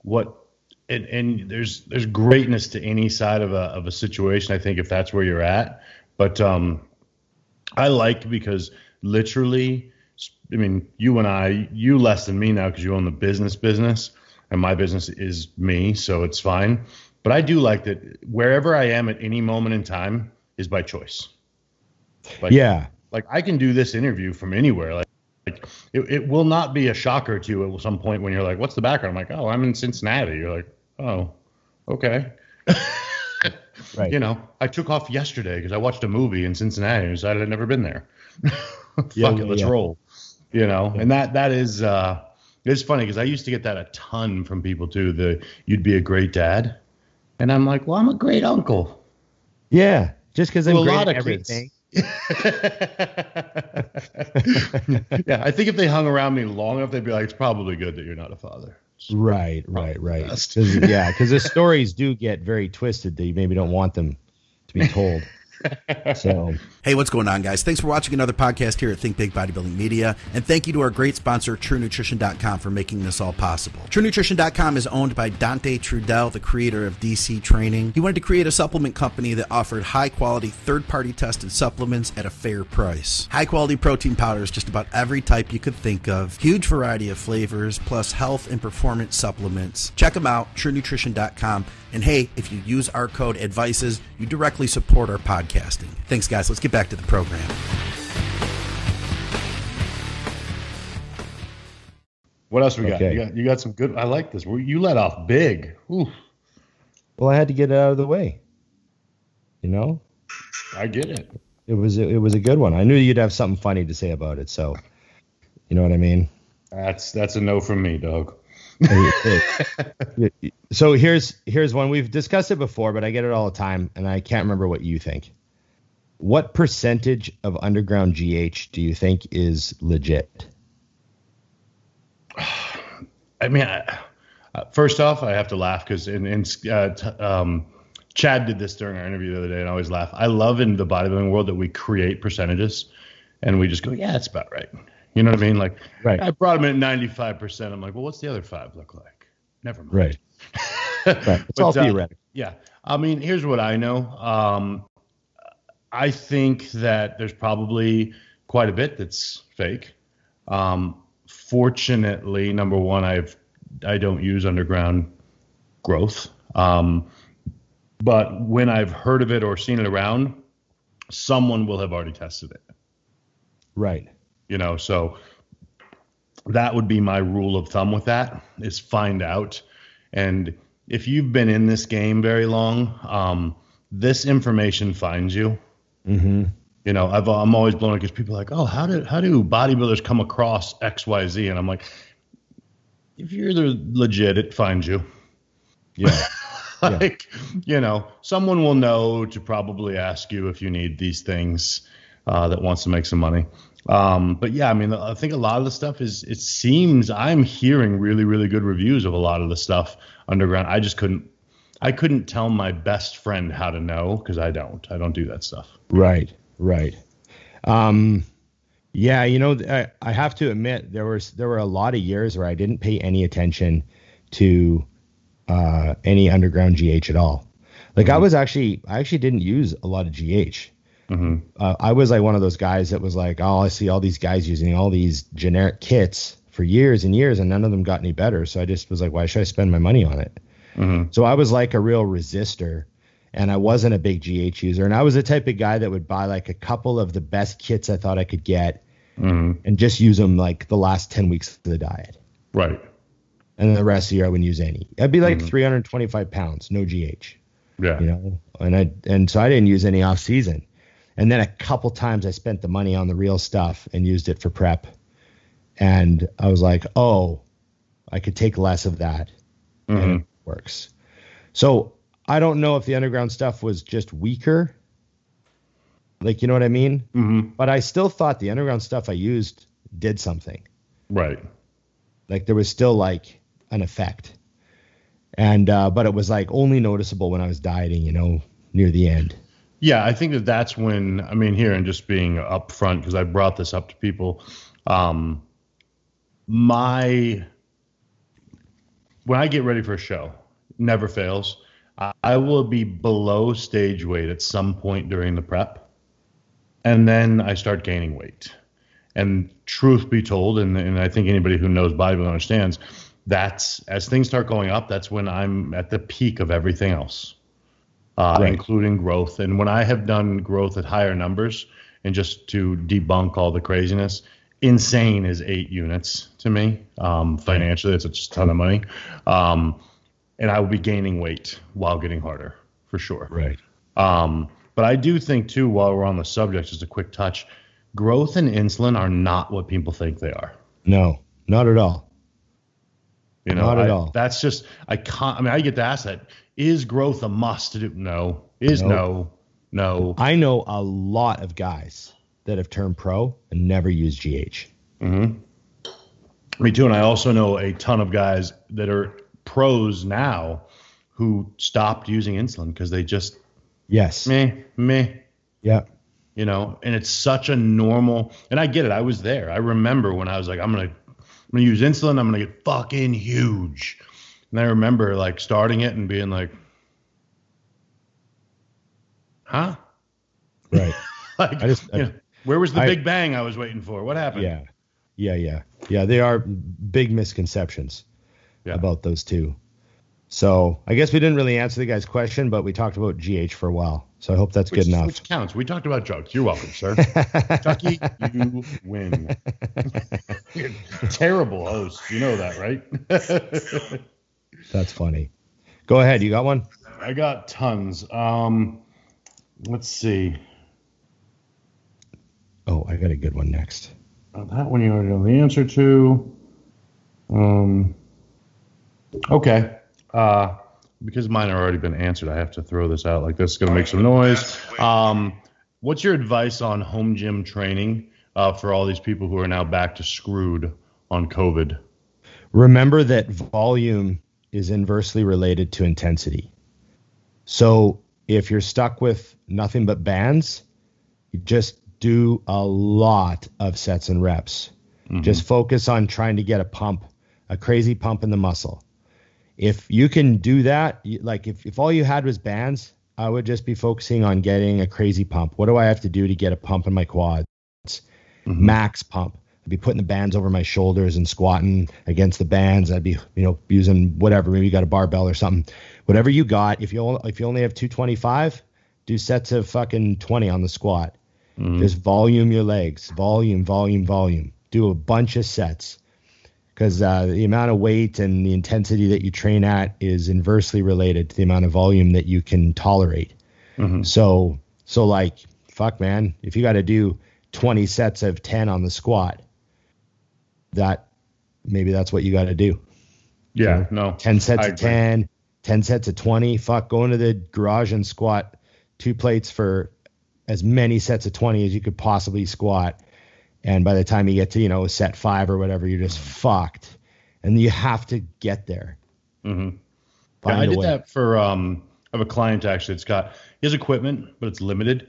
what and, and there's there's greatness to any side of a of a situation. I think if that's where you're at. But um, I like because literally. I mean, you and I, you less than me now because you own the business business and my business is me. So it's fine. But I do like that wherever I am at any moment in time is by choice. Like, yeah. Like, I can do this interview from anywhere. Like, like it, it will not be a shocker to you at some point when you're like, what's the background? I'm like, oh, I'm in Cincinnati. You're like, oh, okay. Right. You know, I took off yesterday because I watched a movie in Cincinnati and decided I'd never been there. yeah, Fuck yeah, it, let's yeah. roll. You know, yeah. and that that is uh, it's funny because I used to get that a ton from people too. The you'd be a great dad. And I'm like, well, I'm a great uncle. Yeah, just because I'm a great lot of everything. Kids. Yeah, I think if they hung around me long enough, they'd be like, it's probably good that you're not a father. It's right, right, right. Cause, yeah, because the stories do get very twisted that you maybe don't want them to be told. So, hey, what's going on, guys? Thanks for watching another podcast here at Think Big Bodybuilding Media, and thank you to our great sponsor True Nutrition dot com for making this all possible. True Nutrition dot com is owned by Dante Trudel, the creator of D C Training. He wanted to create a supplement company that offered high quality third-party tested supplements at a fair price. High quality protein powders, just about every type you could think of, huge variety of flavors, plus health and performance supplements. Check them out, True Nutrition dot com. And hey, if you use our code ADVICES, you directly support our podcasting. Thanks, guys. Let's get back to the program. What else we got? Okay. You got, you got some good. I like this. You let off big. Oof. Well, I had to get it out of the way. You know, I get it. It was it was a good one. I knew you'd have something funny to say about it. So, you know what I mean? That's that's a no from me, dog. So here's here's one. We've discussed it before, but I get it all the time, and I can't remember what you think. What percentage of underground G H do you think is legit? I mean, I, uh, first off, I have to laugh because in, in uh, t- um, Chad did this during our interview the other day, and I always laugh. I love in the bodybuilding world that we create percentages, and we just go, yeah, that's about right. You know what I mean? Like, right. I brought him in at ninety-five percent. I'm like, well, what's the other five look like? Never mind. Right. Right. It's but, all theoretical. Uh, yeah. I mean, here's what I know. Um, I think that there's probably quite a bit that's fake. Um, fortunately, number one, I've, I don't use underground growth. Um, but when I've heard of it or seen it around, someone will have already tested it. Right. You know, so that would be my rule of thumb with that is find out. And if you've been in this game very long, um, this information finds you. Mm-hmm. You know, I've, I'm always blown up because people are like, oh, how do, how do bodybuilders come across X, Y, Z? And I'm like, if you're the legit, it finds you. Yeah. Like, yeah. You know, someone will know to probably ask you if you need these things uh, that wants to make some money. Um, but yeah, I mean, I think a lot of the stuff is, it seems I'm hearing really, really good reviews of a lot of the stuff underground. I just couldn't, I couldn't tell my best friend how to know. Cause I don't, I don't do that stuff. Right. Right. Um, yeah, you know, I, I have to admit there was, there were a lot of years where I didn't pay any attention to, uh, any underground G H at all. Like mm-hmm. I was actually, I actually didn't use a lot of G H. Mm-hmm. Uh, I was like one of those guys that was like, oh, I see all these guys using all these generic kits for years and years, and none of them got any better. So I just was like, why should I spend my money on it? Mm-hmm. So I was like a real resistor, and I wasn't a big G H user. And I was the type of guy that would buy like a couple of the best kits I thought I could get mm-hmm. and just use them like the last ten weeks of the diet. Right. And then the rest of the year I wouldn't use any. I'd be like mm-hmm. three hundred twenty-five pounds, no G H. Yeah. You know, and I and so I didn't use any off season. And then a couple times I spent the money on the real stuff and used it for prep. And I was like, oh, I could take less of that. Mm-hmm. And it works. So I don't know if the underground stuff was just weaker. Like, you know what I mean? Mm-hmm. But I still thought the underground stuff I used did something. Right. Like there was still like an effect. And, uh, but it was like only noticeable when I was dieting, you know, near the end. Yeah, I think that that's when, I mean, here and just being upfront, because I brought this up to people, um, my, when I get ready for a show, never fails, I, I will be below stage weight at some point during the prep, and then I start gaining weight. And truth be told, and, and I think anybody who knows bodybuilding understands, that's, as things start going up, that's when I'm at the peak of everything else. Uh, right. Including growth. And when I have done growth at higher numbers, and just to debunk all the craziness, insane is eight units to me. Um, financially, it's a ton of money. Um, and I will be gaining weight while getting harder, for sure. Right. Um, but I do think, too, while we're on the subject, just a quick touch, growth and insulin are not what people think they are. No, not at all. You know, not at I, all. That's just, I can't, I mean, I get to ask that. Is growth a must to do? No. Is nope. no, no. I know a lot of guys that have turned pro and never used G H. Mm-hmm. Me too. And I also know a ton of guys that are pros now who stopped using insulin because they just, yes, meh, meh. Yeah. You know, and it's such a normal, and I get it. I was there. I remember when I was like, I'm going to, I'm going to use insulin. I'm going to get fucking huge. And I remember like starting it and being like, huh? Right. like, I just, I, you know, where was the I, big bang I was waiting for? What happened? Yeah. Yeah. Yeah. Yeah. There are big misconceptions yeah. about those two. So I guess we didn't really answer the guy's question, but we talked about G H for a while. So I hope that's which, good enough. Which counts. We talked about drugs. You're welcome, sir. Chucky, you win. You're a terrible host. You know that, right? That's funny. Go ahead. You got one? I got tons. Um, let's see. Oh, I got a good one next. Uh, that one you already know the answer to. Um, okay. Uh, because mine have already been answered, I have to throw this out like this. It's going to make some noise. Um, what's your advice on home gym training uh, for all these people who are now back to screwed on COVID? Remember that volume is inversely related to intensity. So if you're stuck with nothing but bands, you just do a lot of sets and reps. Mm-hmm. Just focus on trying to get a pump, a crazy pump in the muscle. If you can do that, like if, if all you had was bands, I would just be focusing on getting a crazy pump. What do I have to do to get a pump in my quads? Mm-hmm. Max pump. I'd be putting the bands over my shoulders and squatting against the bands. I'd be, you know, using whatever. Maybe you got a barbell or something. Whatever you got. If you if you only have two twenty-five, do sets of fucking twenty on the squat. Mm-hmm. Just volume your legs. Volume, volume, volume. Do a bunch of sets. Because uh, the amount of weight and the intensity that you train at is inversely related to the amount of volume that you can tolerate. Mm-hmm. So, so like, fuck, man, if you got to do twenty sets of ten on the squat, that maybe that's what you got to do. Yeah, you know, no. ten sets I of agree. ten, ten sets of twenty. Fuck, go into the garage and squat two plates for as many sets of twenty as you could possibly squat. And by the time you get to, you know, set five or whatever, you're just fucked. And you have to get there. Mm-hmm. Yeah, I did way. that for, um, I have a client actually that's got his equipment, but it's limited.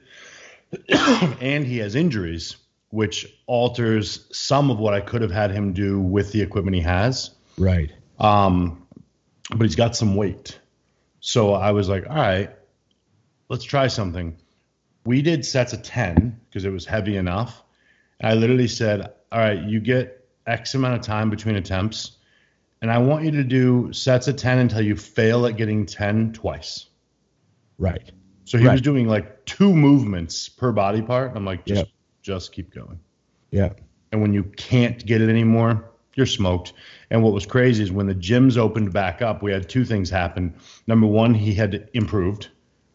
And he has injuries, which alters some of what I could have had him do with the equipment he has. Right. Um, but he's got some weight. So I was like, all right, let's try something. We did sets of ten because it was heavy enough. I literally said, all right, you get X amount of time between attempts, and I want you to do sets of ten until you fail at getting ten twice. Right. So he right. was doing like two movements per body part. I'm like, just, yep. just keep going. Yeah. And when you can't get it anymore, you're smoked. And what was crazy is when the gyms opened back up, we had two things happen. Number one, he had improved.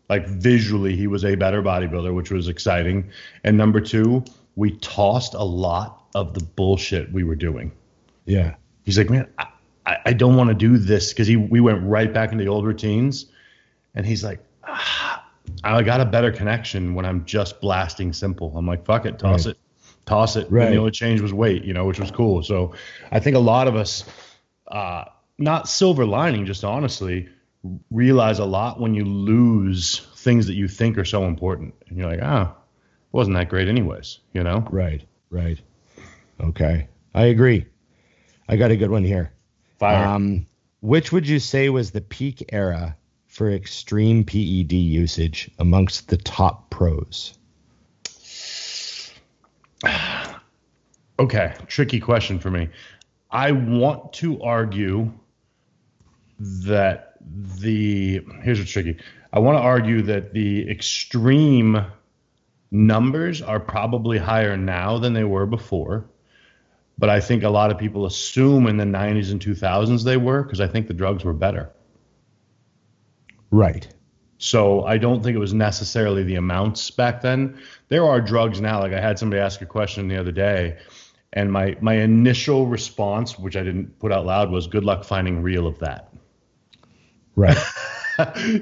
Like visually, he was a better bodybuilder, which was exciting. And number two, we tossed a lot of the bullshit we were doing. Yeah. He's like, man, I, I, I don't want to do this. Cause he, we went right back into the old routines and he's like, ah, I got a better connection when I'm just blasting simple. I'm like, fuck it. Toss right. it, toss it. Right. And the only change was weight, you know, which was cool. So I think a lot of us, uh, not silver lining, just honestly realize a lot when you lose things that you think are so important and you're like, ah, wasn't that great anyways, you know? Right, right. Okay. I agree. I got a good one here. Fire. Um, which would you say was the peak era for extreme P E D usage amongst the top pros? Okay. Tricky question for me. I want to argue that the... Here's what's tricky. I want to argue that the extreme... numbers are probably higher now than they were before. But I think a lot of people assume in the nineties and two thousands they were, because I think the drugs were better. Right. So I don't think it was necessarily the amounts back then. There are drugs now. Like I had somebody ask a question the other day, and my, my initial response, which I didn't put out loud, was good luck finding real of that. Right.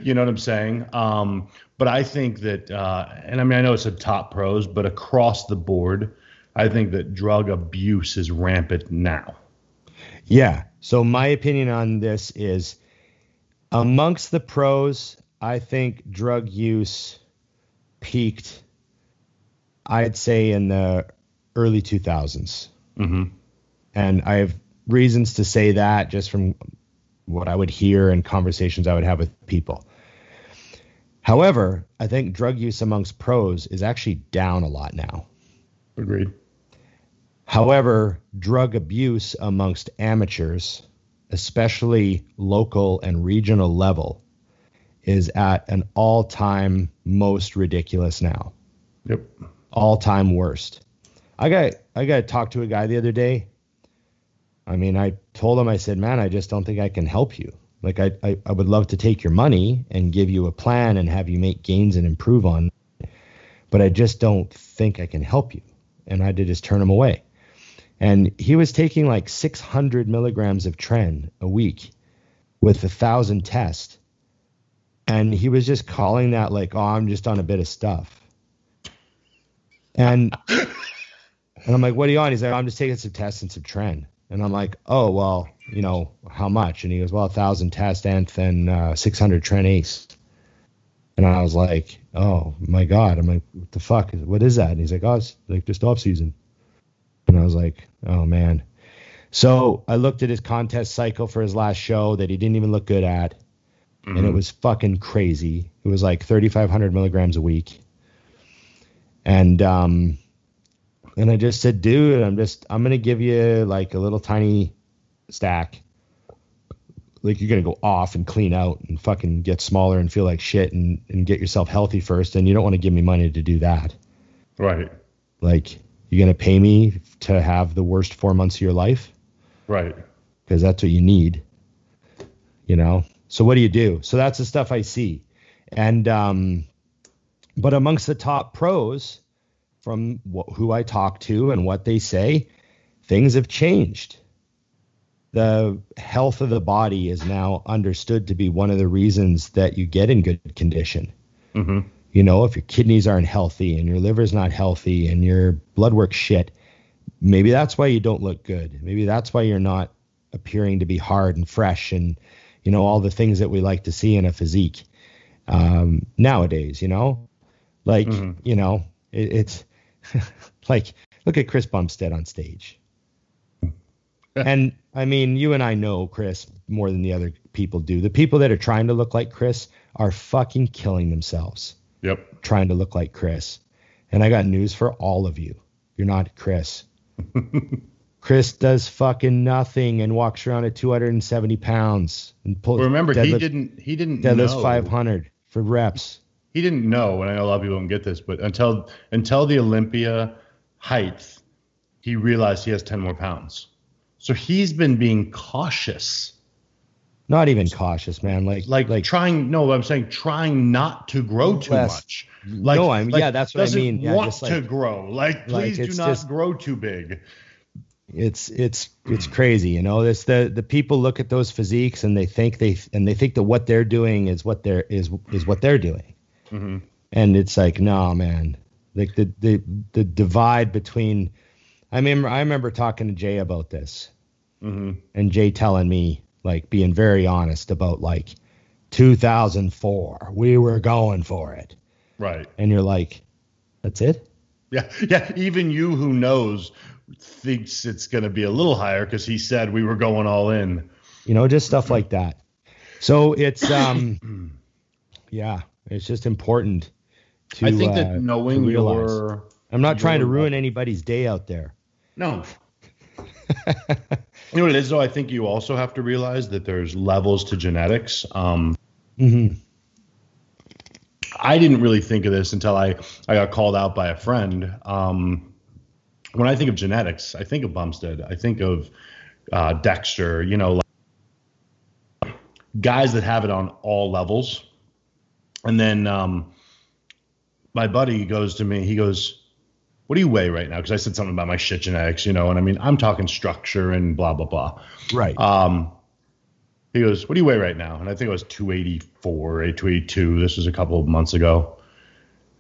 You know what I'm saying? Um, but I think that, uh, and I mean, I know it's a top pros, but across the board, I think that drug abuse is rampant now. Yeah. So my opinion on this is amongst the pros, I think drug use peaked, I'd say, in the early two thousands. Mm-hmm. And I have reasons to say that just from what I would hear and conversations I would have with people. However, I think drug use amongst pros is actually down a lot now. Agreed. However, drug abuse amongst amateurs, especially local and regional level, is at an all-time most ridiculous now. Yep. All-time worst. I got I got to talk to a guy the other day. I mean, I told him, I said, man, I just don't think I can help you. Like, I, I, I would love to take your money and give you a plan and have you make gains and improve on it, but I just don't think I can help you. And I had to just turn him away. And he was taking like six hundred milligrams of Tren a week with a thousand tests. And he was just calling that like, oh, I'm just on a bit of stuff. And, and I'm like, what are you on? He's like, I'm just taking some tests and some Tren. And I'm like, oh, well, you know, how much? And he goes, well, a thousand tests, and then uh, six hundred Tren Ace. And I was like, oh, my God. I'm like, what the fuck? What is that? And he's like, oh, it's like just off season. And I was like, oh, man. So I looked at his contest cycle for his last show that he didn't even look good at. Mm-hmm. And it was fucking crazy. It was like thirty-five hundred milligrams a week. And um, and I just said, dude, I'm just I'm going to give you like a little tiny stack. Like, you're going to go off and clean out and fucking get smaller and feel like shit and, and get yourself healthy first. And you don't want to give me money to do that. Right. Like, you're going to pay me to have the worst four months of your life. Right. Because that's what you need, you know? So what do you do? So that's the stuff I see. And, um, but amongst the top pros from wh- who I talk to and what they say, things have changed. The health of the body is now understood to be one of the reasons that you get in good condition. Mm-hmm. You know, if your kidneys aren't healthy and your liver's not healthy and your blood work shit, maybe that's why you don't look good. Maybe that's why you're not appearing to be hard and fresh and, you know, all the things that we like to see in a physique um, nowadays, you know, like, mm-hmm. you know, it, it's like, look at Chris Bumstead on stage. And I mean, you and I know Chris more than the other people do. The people that are trying to look like Chris are fucking killing themselves. Yep. Trying to look like Chris. And I got news for all of you. You're not Chris. Chris does fucking nothing and walks around at two hundred seventy pounds and pulls. Remember, deadlift, he didn't. He didn't deadlifts five hundred for reps. He didn't know, and I know a lot of people don't get this, but until until the Olympia height, he realized he has ten more pounds. So he's been being cautious. Not even cautious, man. Like, like, like trying. No, I'm saying trying not to grow too less, much. Like, no, I'm. Like, yeah, that's what I mean. Yeah, want just like, to grow? Like, please like do not just, grow too big. It's it's it's crazy, you know. This the the people look at those physiques and they think they and they think that what they're doing is what they're is is what they're doing. Mm-hmm. And it's like, no, man. Like the the the divide between. I mean, I remember talking to Jay about this, mm-hmm. and Jay telling me, like, being very honest about, like, two thousand four, we were going for it. Right. And you're like, that's it? Yeah. Yeah. Even you who knows thinks it's going to be a little higher because he said we were going all in. You know, just stuff like that. So it's, um, yeah, it's just important to I think that uh, knowing your I'm not trying to ruin anybody's day out there. No. You know what it is, though? I think you also have to realize that there's levels to genetics. Um, mm-hmm. I didn't really think of this until I, I got called out by a friend. Um, when I think of genetics, I think of Bumstead. I think of uh, Dexter, you know, like guys that have it on all levels. And then um, my buddy goes to me, he goes, what do you weigh right now? Because I said something about my shit genetics, you know, and I mean, I'm talking structure and blah, blah, blah. Right. Um, he goes, what do you weigh right now? And I think it was two eighty-four, two eighty-two. This was a couple of months ago.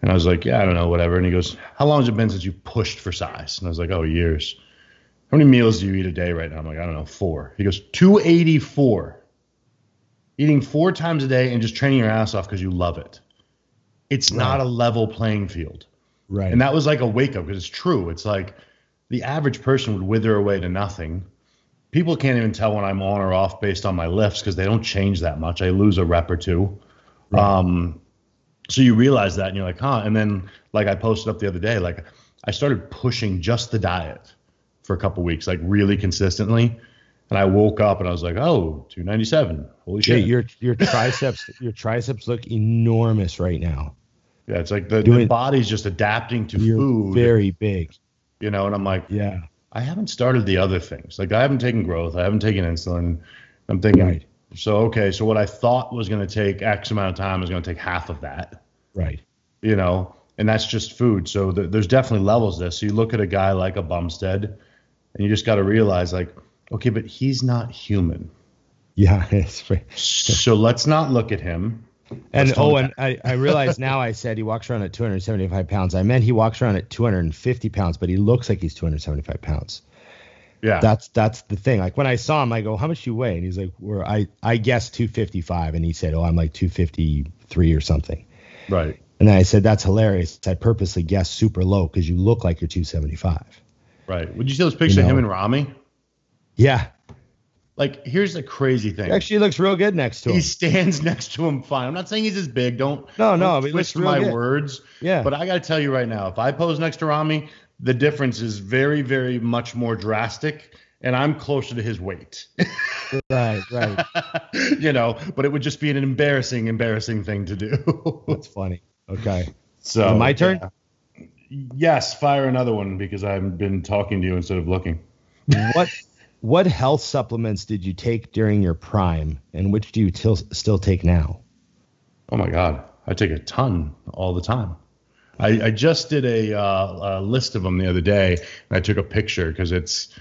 And I was like, yeah, I don't know, whatever. And he goes, how long has it been since you pushed for size? And I was like, oh, years. How many meals do you eat a day right now? I'm like, I don't know, four. He goes, two eighty-four. Eating four times a day and just training your ass off because you love it. It's right. Not a level playing field. Right. And that was like a wake up because it's true. It's like the average person would wither away to nothing. People can't even tell when I'm on or off based on my lifts because they don't change that much. I lose a rep or two. Right. Um, so you realize that and you're like, huh? And then like I posted up the other day, like I started pushing just the diet for a couple of weeks, like really consistently. And I woke up and I was like, oh, two ninety-seven. Holy Jay, shit. Your, your triceps, your triceps look enormous right now. Yeah, it's like the, Doing, the body's just adapting to you're food. Very big. You know, and I'm like, yeah, I haven't started the other things. Like I haven't taken growth. I haven't taken insulin. I'm thinking, right. so, okay, so what I thought was going to take X amount of time is going to take half of that. Right. You know, and that's just food. So th- there's definitely levels to this. So you look at a guy like a Bumstead and you just got to realize like, okay, but he's not human. Yeah. It's right. So let's not look at him. And oh, and I, I realize now I said he walks around at two hundred seventy-five pounds. I meant he walks around at two hundred fifty pounds, but he looks like he's two hundred seventy-five pounds. Yeah. That's that's the thing. Like when I saw him, I go, how much you weigh? And he's like, well, I, I guess two fifty-five. And he said, oh, I'm like two fifty-three or something. Right. And I said, that's hilarious. I purposely guessed super low because you look like you're two seventy-five. Right. Would you see those pictures you know? of him and Rami? Yeah. Like, here's the crazy thing. Actually, he looks real good next to him. He stands next to him fine. I'm not saying he's as big. Don't, no, don't no, twist my good. words. Yeah. But I got to tell you right now, if I pose next to Rami, the difference is very, very much more drastic. And I'm closer to his weight. Right, right. You know, but it would just be an embarrassing, embarrassing thing to do. That's funny. Okay. So my turn? Yeah. Yes. Fire another one because I've been talking to you instead of looking. What? What health supplements did you take during your prime, and which do you til- still take now? Oh, my God. I take a ton all the time. I, I just did a, uh, a list of them the other day, and I took a picture because it's,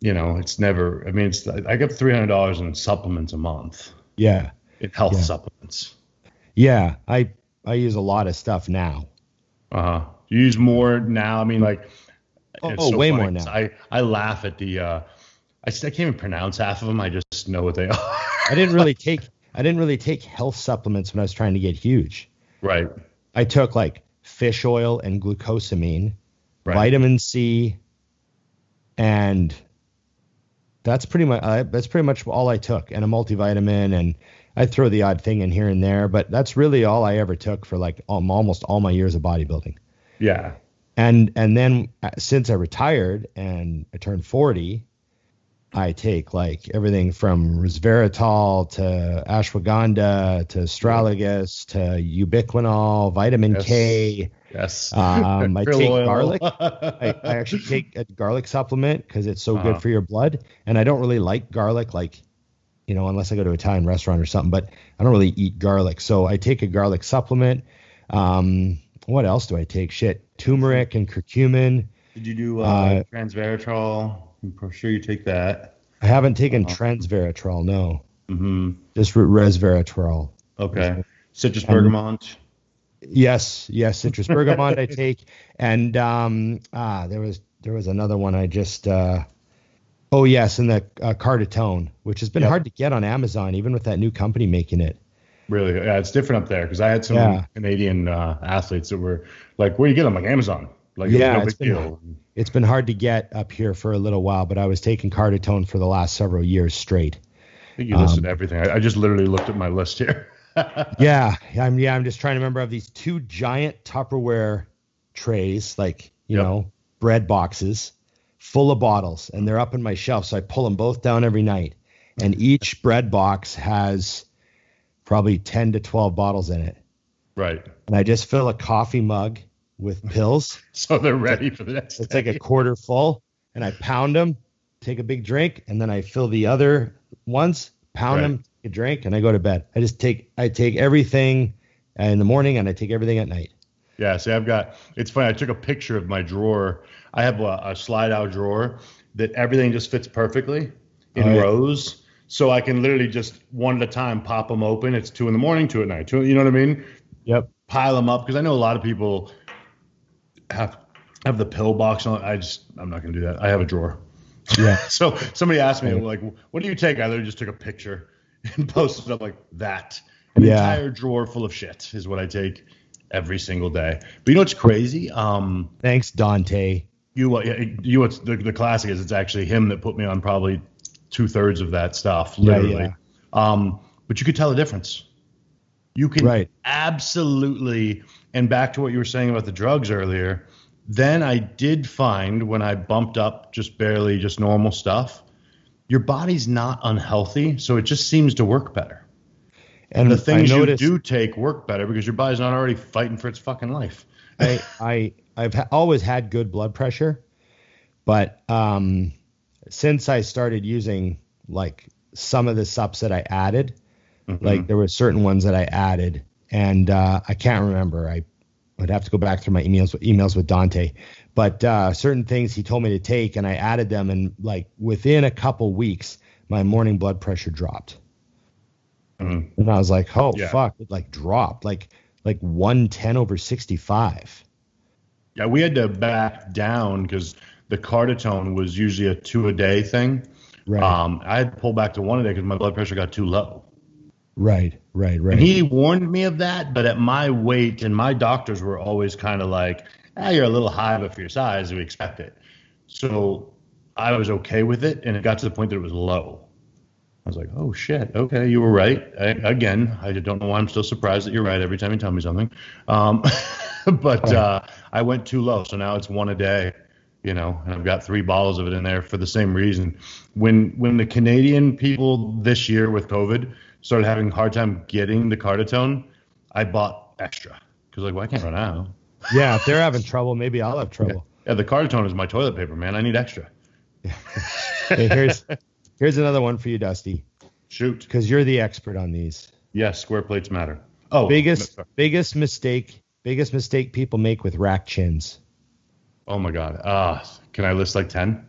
you know, it's never – I mean, it's I get three hundred dollars in supplements a month. Yeah. In health yeah. supplements. Yeah. I, I use a lot of stuff now. Uh-huh. You use more now? I mean, like – Oh, oh so way funny. More now. I, I laugh at the, uh, I, I can't even pronounce half of them. I just know what they are. I didn't really take, I didn't really take health supplements when I was trying to get huge. Right. I took like fish oil and glucosamine, right. vitamin C, and that's pretty much, uh, that's pretty much all I took, and a multivitamin, and I throw the odd thing in here and there, but that's really all I ever took for like um, almost all my years of bodybuilding. Yeah. And and then uh, since I retired and I turned forty, I take like everything from resveratrol to ashwagandha to astragalus to ubiquinol, vitamin yes. K. Yes. Um, I take oil. garlic. I, I actually take a garlic supplement because it's so uh-huh. good for your blood. And I don't really like garlic, like, you know, unless I go to an Italian restaurant or something, but I don't really eat garlic. So I take a garlic supplement. Um, what else do I take? Shit. Turmeric and curcumin. Did you do uh, uh, transveratrol? I'm sure you take that. I haven't taken uh-huh. transveratrol, no. Mm-hmm. Just resveratrol. Okay. Citrus and, bergamot. Yes, yes, citrus bergamot I take. And um, ah, there was there was another one I just. Uh, oh yes, and the uh, Carditone, which has been yep. hard to get on Amazon, even with that new company making it. Really, yeah, it's different up there because I had some yeah. Canadian uh, athletes that were like, "Where do you get them?" Like Amazon. Like, yeah, it's, no big it's, been, deal. it's been hard to get up here for a little while, but I was taking Carditone for the last several years straight. I think you listed um, everything. I, I just literally looked at my list here. yeah, I'm yeah, I'm just trying to remember. I have these two giant Tupperware trays, like you yep. know, bread boxes full of bottles, and they're up in my shelf. So I pull them both down every night, and each bread box has probably ten to twelve bottles in it. Right. And I just fill a coffee mug with pills. So they're ready for the next day. It's like a quarter full, and I pound them, take a big drink, and then I fill the other ones, pound right. them, take a drink, and I go to bed. I just take I take everything in the morning, and I take everything at night. Yeah, see, I've got – it's funny. I took a picture of my drawer. I have a, a slide-out drawer that everything just fits perfectly in oh, rows. Yeah. So I can literally just one at a time pop them open. It's two in the morning, two at night, two, you know what I mean? Yep. Pile them up because I know a lot of people have have the pill box. And I just – I'm not going to do that. I have a drawer. Yeah. So somebody asked me, like, what do you take? I literally just took a picture and posted it up like that. An yeah. entire drawer full of shit is what I take every single day. But you know what's crazy? Um, Thanks, Dante. You, you what's the, the classic is it's actually him that put me on probably two-thirds of that stuff, literally. Yeah, yeah. Um, but you could tell the difference. You can right. absolutely, and back to what you were saying about the drugs earlier, then I did find when I bumped up just barely just normal stuff, your body's not unhealthy, so it just seems to work better. And, and the things noticed, you do take work better because your body's not already fighting for its fucking life. I, I, I've ha- always had good blood pressure, but um, since I started using like some of the subs that I added, mm-hmm. like there were certain ones that I added, and uh, I can't remember. I would have to go back through my emails emails with Dante, but uh, certain things he told me to take, and I added them, and like within a couple weeks, my morning blood pressure dropped. Mm-hmm. And I was like, oh, yeah. fuck, it like dropped like like one ten over sixty-five. Yeah, we had to back down because the Carditone was usually a two a day thing. Right. Um, I had to pull back to one a day because my blood pressure got too low. Right, right, right. And he warned me of that. But at my weight, and my doctors were always kind of like, ah, you're a little high, but for your size, we expect it. So I was okay with it. And it got to the point that it was low. I was like, oh, shit. Okay, you were right. I, again, I don't know why I'm still surprised that you're right every time you tell me something. Um, but uh, I went too low, so now it's one a day, you know, and I've got three bottles of it in there for the same reason. When when the Canadian people this year with COVID started having a hard time getting the Carditone, I bought extra because, like, well, I can't run out. Yeah, if they're having trouble, maybe I'll have trouble. Yeah, yeah, the Carditone is my toilet paper, man. I need extra. Hey, here's... Here's another one for you, Dusty. Shoot. Because you're the expert on these. Yes, square plates matter. Oh, biggest no, biggest mistake, biggest mistake people make with rack chins. Oh my God. Uh, can I list like ten?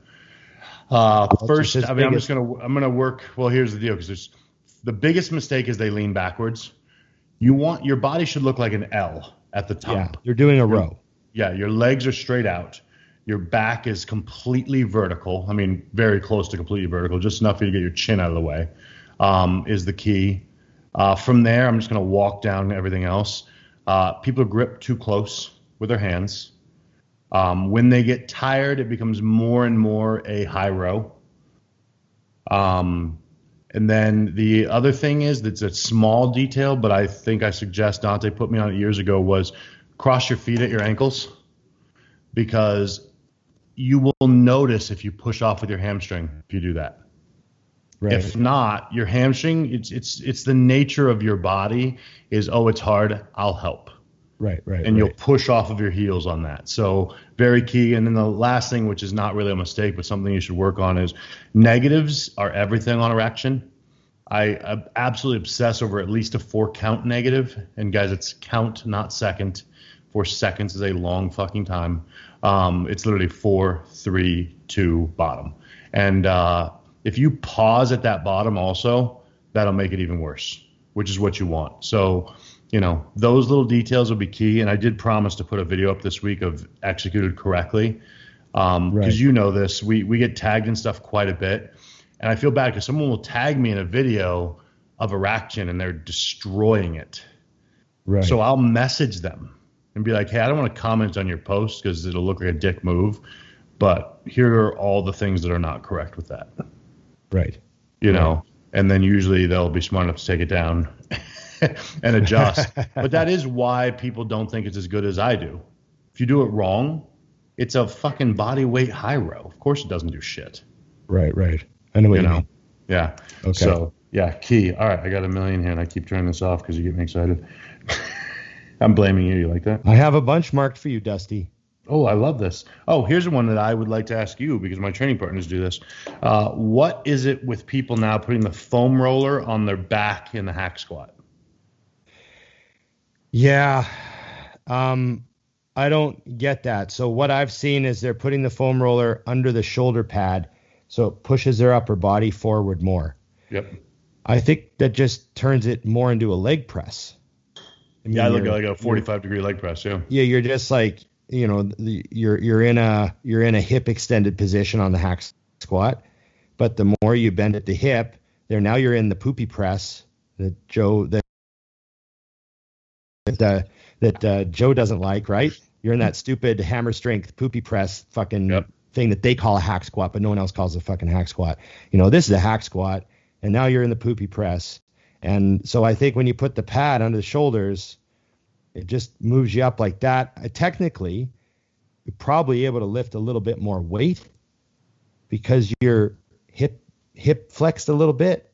Uh, first, I mean, biggest. I'm just gonna I'm gonna work. Well, here's the deal, because there's the biggest mistake is they lean backwards. You want your body should look like an L at the top. Yeah, you're doing a you're, row. Yeah, your legs are straight out. Your back is completely vertical. I mean, very close to completely vertical, just enough for you to get your chin out of the way um, is the key. Uh, from there, I'm just going to walk down everything else. Uh, people grip too close with their hands. Um, when they get tired, it becomes more and more a high row. Um, and then the other thing is that's a small detail, but I think I suggest Dante put me on it years ago was cross your feet at your ankles because you will notice if you push off with your hamstring if you do that. Right. If not, your hamstring, it's it's it's the nature of your body is, oh, it's hard, I'll help. Right, right. And right. you'll push off of your heels on that. So very key. And then the last thing, which is not really a mistake, but something you should work on is negatives are everything on a rack chin. I, I absolutely obsess over at least a four count negative. And guys, it's count, not second. Four seconds is a long fucking time. Um, it's literally four, three, two, bottom. And uh, if you pause at that bottom also, that'll make it even worse, which is what you want. So, you know, those little details will be key. And I did promise to put a video up this week of executed correctly. Um, right. 'Cause you know this. We, we get tagged in stuff quite a bit. And I feel bad because someone will tag me in a video of a rack chin and they're destroying it. Right. So I'll message them and be like, hey, I don't want to comment on your post because it'll look like a dick move, but here are all the things that are not correct with that. Right. You know, right. And then usually they'll be smart enough to take it down and adjust. But that is why people don't think it's as good as I do. If you do it wrong, it's a fucking body weight high row. Of course it doesn't do shit. Right, right. I know what you, you know. Mean. Yeah. Okay. So, yeah, key. All right, I got a million here, and I keep turning this off because you get me excited. I'm blaming you. You like that? I have a bunch marked for you, Dusty. Oh, I love this. Oh, here's one that I would like to ask you because my training partners do this. Uh, what is it with people now putting the foam roller on their back in the hack squat? Yeah, um, I don't get that. So what I've seen is they're putting the foam roller under the shoulder pad so it pushes their upper body forward more. Yep. I think that just turns it more into a leg press. I mean, yeah, I look like a forty-five degree leg press, yeah. Yeah, you're just like, you know, the, you're you're in a you're in a hip extended position on the hack squat, but the more you bend at the hip, there now you're in the poopy press that Joe that uh, that uh, Joe doesn't like, right? You're in that stupid hammer strength poopy press fucking yep. thing that they call a hack squat, but no one else calls it a fucking hack squat. You know, this is a hack squat, and now you're in the poopy press. And so I think when you put the pad under the shoulders, it just moves you up like that. Technically, you're probably able to lift a little bit more weight because your hip hip flexed a little bit,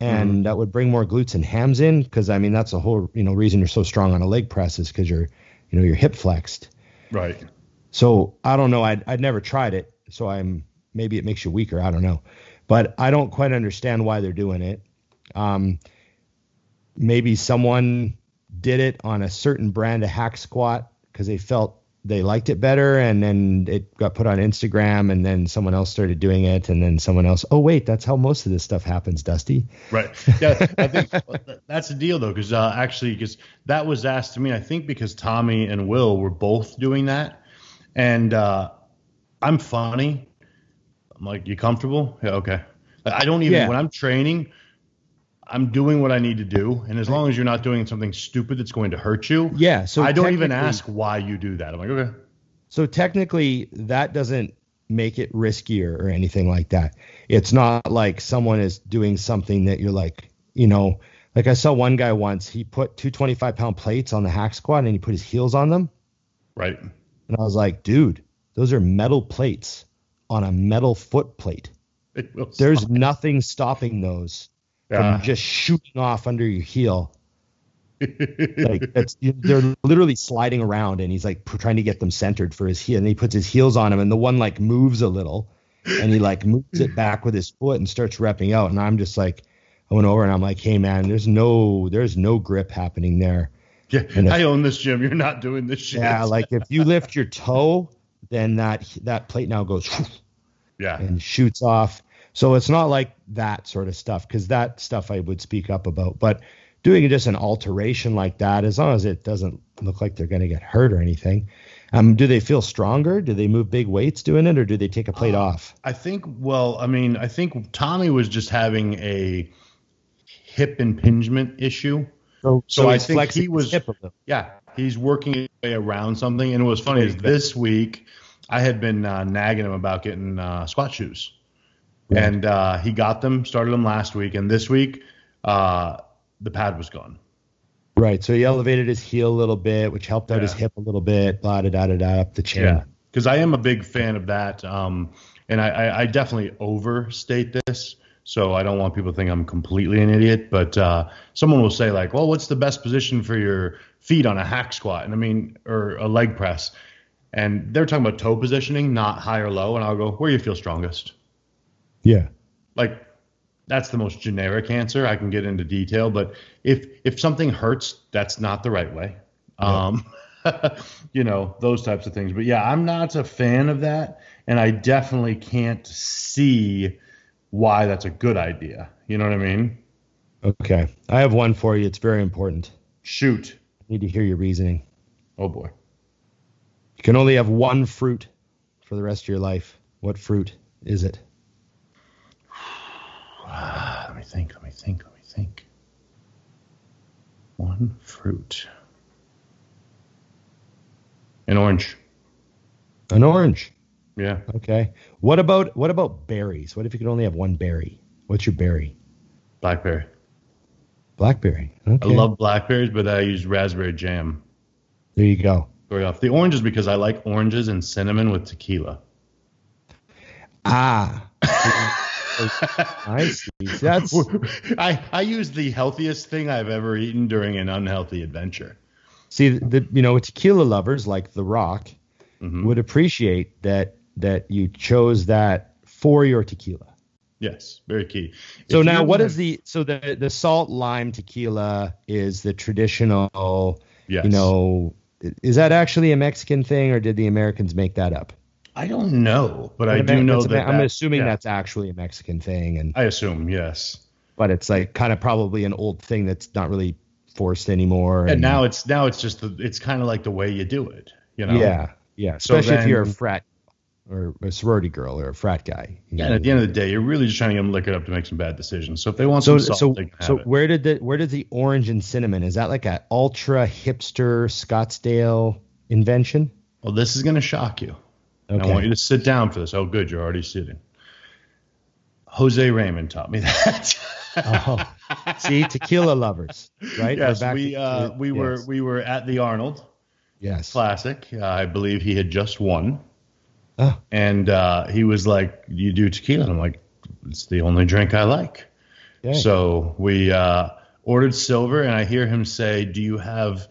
and mm-hmm. that would bring more glutes and hams in. Because I mean, that's the whole you know reason you're so strong on a leg press is because you're you know you're hip flexed. Right. So I don't know. I'd I'd never tried it. So I'm maybe it makes you weaker. I don't know, but I don't quite understand why they're doing it. Um, maybe someone did it on a certain brand of hack squat because they felt they liked it better, and then it got put on Instagram, and then someone else started doing it, and then someone else, oh wait, that's how most of this stuff happens, Dusty. Right. Yeah, I think that's the deal though, because uh, actually, because that was asked to me, I think because Tommy and Will were both doing that, and uh, I'm funny. I'm like, you comfortable? Yeah, okay. I don't even yeah. when I'm training. I'm doing what I need to do. And as long as you're not doing something stupid that's going to hurt you, yeah, so I don't even ask why you do that. I'm like, okay. So technically, that doesn't make it riskier or anything like that. It's not like someone is doing something that you're like, you know, like I saw one guy once, he put two twenty-five pound plates on the hack squat and he put his heels on them. Right. And I was like, dude, those are metal plates on a metal foot plate. There's stop. nothing stopping those. Yeah. From just shooting off under your heel. Like that's, they're literally sliding around, and he's like trying to get them centered for his heel, and he puts his heels on him, and the one like moves a little, and he like moves it back with his foot and starts repping out, and I'm just like, I went over and I'm like, hey man, there's no there's no grip happening there. Yeah, if, I own this gym. You're not doing this shit. Yeah, like if you lift your toe, then that that plate now goes, yeah, and shoots off. So it's not like that sort of stuff, because that stuff I would speak up about. But doing just an alteration like that, as long as it doesn't look like they're going to get hurt or anything, um, do they feel stronger? Do they move big weights doing it, or do they take a plate uh, off? I think, well, I mean, I think Tommy was just having a hip impingement issue. So, so, so I think he was, hip of them. yeah, he's working his way around something. And what's funny is this week I had been uh, nagging him about getting uh, squat shoes. And uh, he got them, started them last week. And this week, uh, the pad was gone. Right. So he elevated his heel a little bit, which helped out yeah. his hip a little bit, blah, da, da, da, da, up the chain. Yeah. Because I am a big fan of that. Um, and I, I, I definitely overstate this. So I don't want people to think I'm completely an idiot. But uh, someone will say, like, well, what's the best position for your feet on a hack squat? And I mean, or a leg press. And they're talking about toe positioning, not high or low. And I'll go, where do you feel strongest? Yeah. Like that's the most generic answer. I can get into detail, but if, if something hurts, that's not the right way. Um, you know, those types of things, but yeah, I'm not a fan of that. And I definitely can't see why that's a good idea. You know what I mean? Okay. I have one for you. It's very important. Shoot. I need to hear your reasoning. Oh boy. You can only have one fruit for the rest of your life. What fruit is it? Uh, let me think, let me think, let me think. One fruit. An orange. An orange? Yeah. Okay. What about what about berries? What if you could only have one berry? What's your berry? Blackberry. Blackberry. Okay. I love blackberries, but I use raspberry jam. There you go. The orange is because I like oranges and cinnamon with tequila. Ah. I see. That's I, I use the healthiest thing I've ever eaten during an unhealthy adventure. See, the, you know, tequila lovers like The Rock mm-hmm. would appreciate that that you chose that for your tequila. Yes, very key. So if now what is the, so the, the salt lime tequila is the traditional, yes. you know, is that actually a Mexican thing or did the Americans make that up? I don't know, but I do know that. I'm assuming that's actually a Mexican thing. And I assume, yes. But it's like kind of probably an old thing that's not really forced anymore. And, and now it's, now it's just, the, it's kind of like the way you do it, you know? Yeah. Yeah. Especially if you're a frat or a sorority girl or a frat guy. Yeah, and at the end of the day, you're really just trying to get them liquored up to make some bad decisions. So if they want some salt, so, they can have so it. Where did the where did the orange and cinnamon, is that like an ultra hipster Scottsdale invention? Well, this is going to shock you. Okay. And I want you to sit down for this. Oh, good. You're already sitting. Jose Raymond taught me that. Oh, see, tequila lovers, right? Yes, back we, uh, to, we, yes. Were, we were at the Arnold yes. Classic. Uh, I believe he had just won. Oh. And uh, he was like, you do tequila? And I'm like, it's the only drink I like. Dang. So we uh, ordered silver, and I hear him say, do you have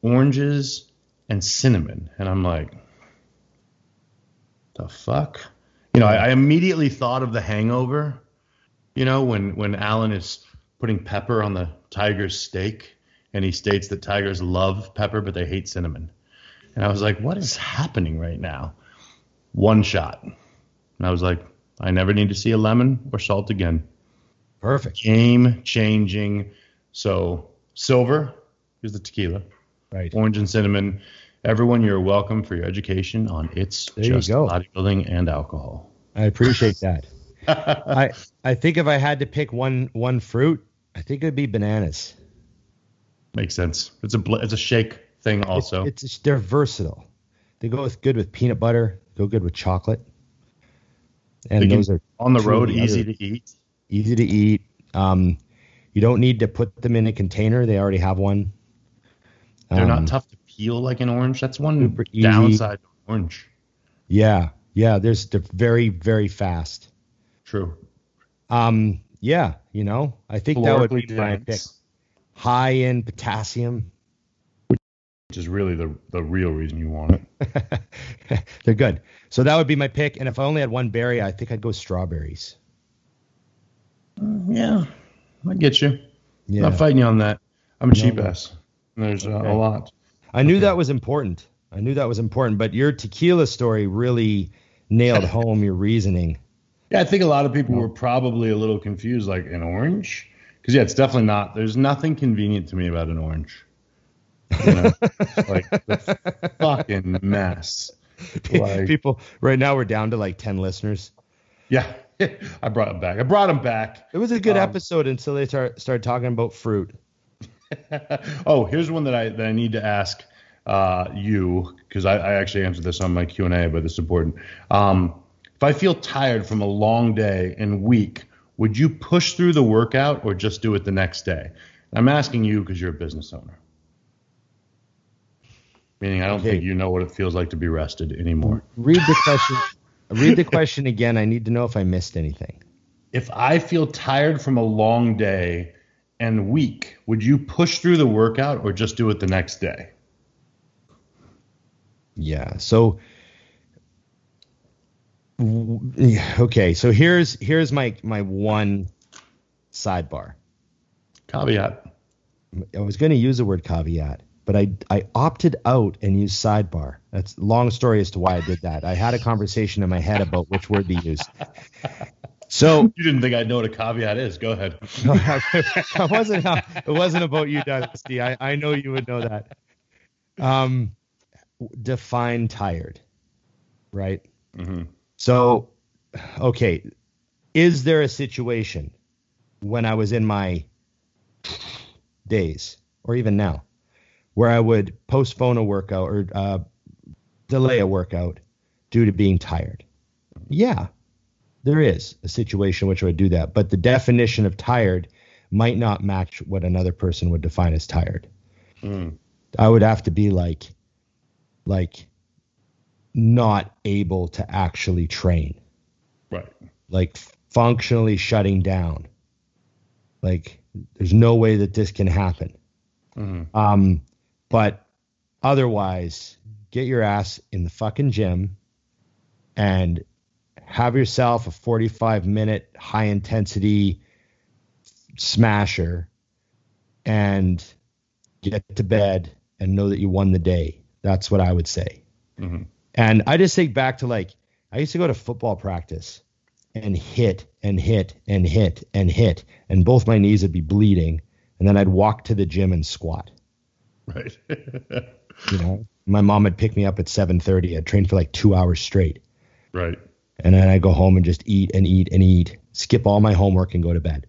oranges and cinnamon? And I'm like, the fuck? You know, I, I immediately thought of The Hangover, you know, when, when Alan is putting pepper on the tiger's steak, and he states that tigers love pepper, but they hate cinnamon. And I was like, what is happening right now? One shot. And I was like, I never need to see a lemon or salt again. Perfect. Game changing. So silver is the tequila. Right. Orange and cinnamon. Everyone, you're welcome for your education on It's there Just Bodybuilding and Alcohol. I appreciate that. I I think if I had to pick one one fruit, I think it would be bananas. Makes sense. It's a it's a shake thing also. It's, it's they're versatile. They go with good with peanut butter. Go good with chocolate. And those are on the road, easy to eat. Easy to eat. Um, you don't need to put them in a container. They already have one. They're um, not tough to peel like an orange. That's one downside to orange. Yeah. Yeah. There's they're very, very fast. True. Um, yeah. You know, I think that would be my pick. High in potassium. Which is really the, the real reason you want it. They're good. So that would be my pick. And if I only had one berry, I think I'd go strawberries. Yeah, I get you. Yeah. I'm not fighting you on that. I'm a no, cheap ass. There's okay. a lot. I knew okay. that was important. I knew that was important. But your tequila story really nailed home your reasoning. Yeah, I think a lot of people were probably a little confused, like an orange. Because, yeah, it's definitely not. There's nothing convenient to me about an orange. You know, like the fucking mess. Like, people right now we're down to like ten listeners. Yeah, I brought them back. I brought them back. It was a good um, episode until they start started talking about fruit. Oh, here's one that I that I need to ask uh, you because I, I actually answered this on my Q and A, but it's important. Um, if I feel tired from a long day and week, would you push through the workout or just do it the next day? I'm asking you because you're a business owner. Meaning I don't okay. think you know what it feels like to be rested anymore. Read the question. Read the question again. I need to know if I missed anything. If I feel tired from a long day and week, would you push through the workout or just do it the next day? Yeah. So, okay. So here's here's my, my one sidebar. Caveat. I was going to use the word caveat. But I, I opted out and used sidebar. That's a long story as to why I did that. I had a conversation in my head about which word to use. So you didn't think I'd know what a caveat is. Go ahead. No, I wasn't. It wasn't about you, Dusty. I, I know you would know that. Um, define tired, right? Mm-hmm. So, okay, is there a situation when I was in my days or even now? Where I would postpone a workout or uh, delay a workout due to being tired. Yeah, there is a situation in which I would do that. But the definition of tired might not match what another person would define as tired. Mm. I would have to be like, like not able to actually train. Right. Like functionally shutting down. Like there's no way that this can happen. Mm. Um, but Otherwise, get your ass in the fucking gym and have yourself a forty-five minute high intensity smasher and get to bed and know that you won the day. That's what I would say. Mm-hmm. And I just think back to, like, I used to go to football practice and hit and hit and hit and hit, and both my knees would be bleeding. And then I'd walk to the gym and squat. Right. You know, my mom would pick me up at seven thirty. I'd train for like two hours straight. Right. And then I'd go home and just eat and eat and eat, skip all my homework and go to bed.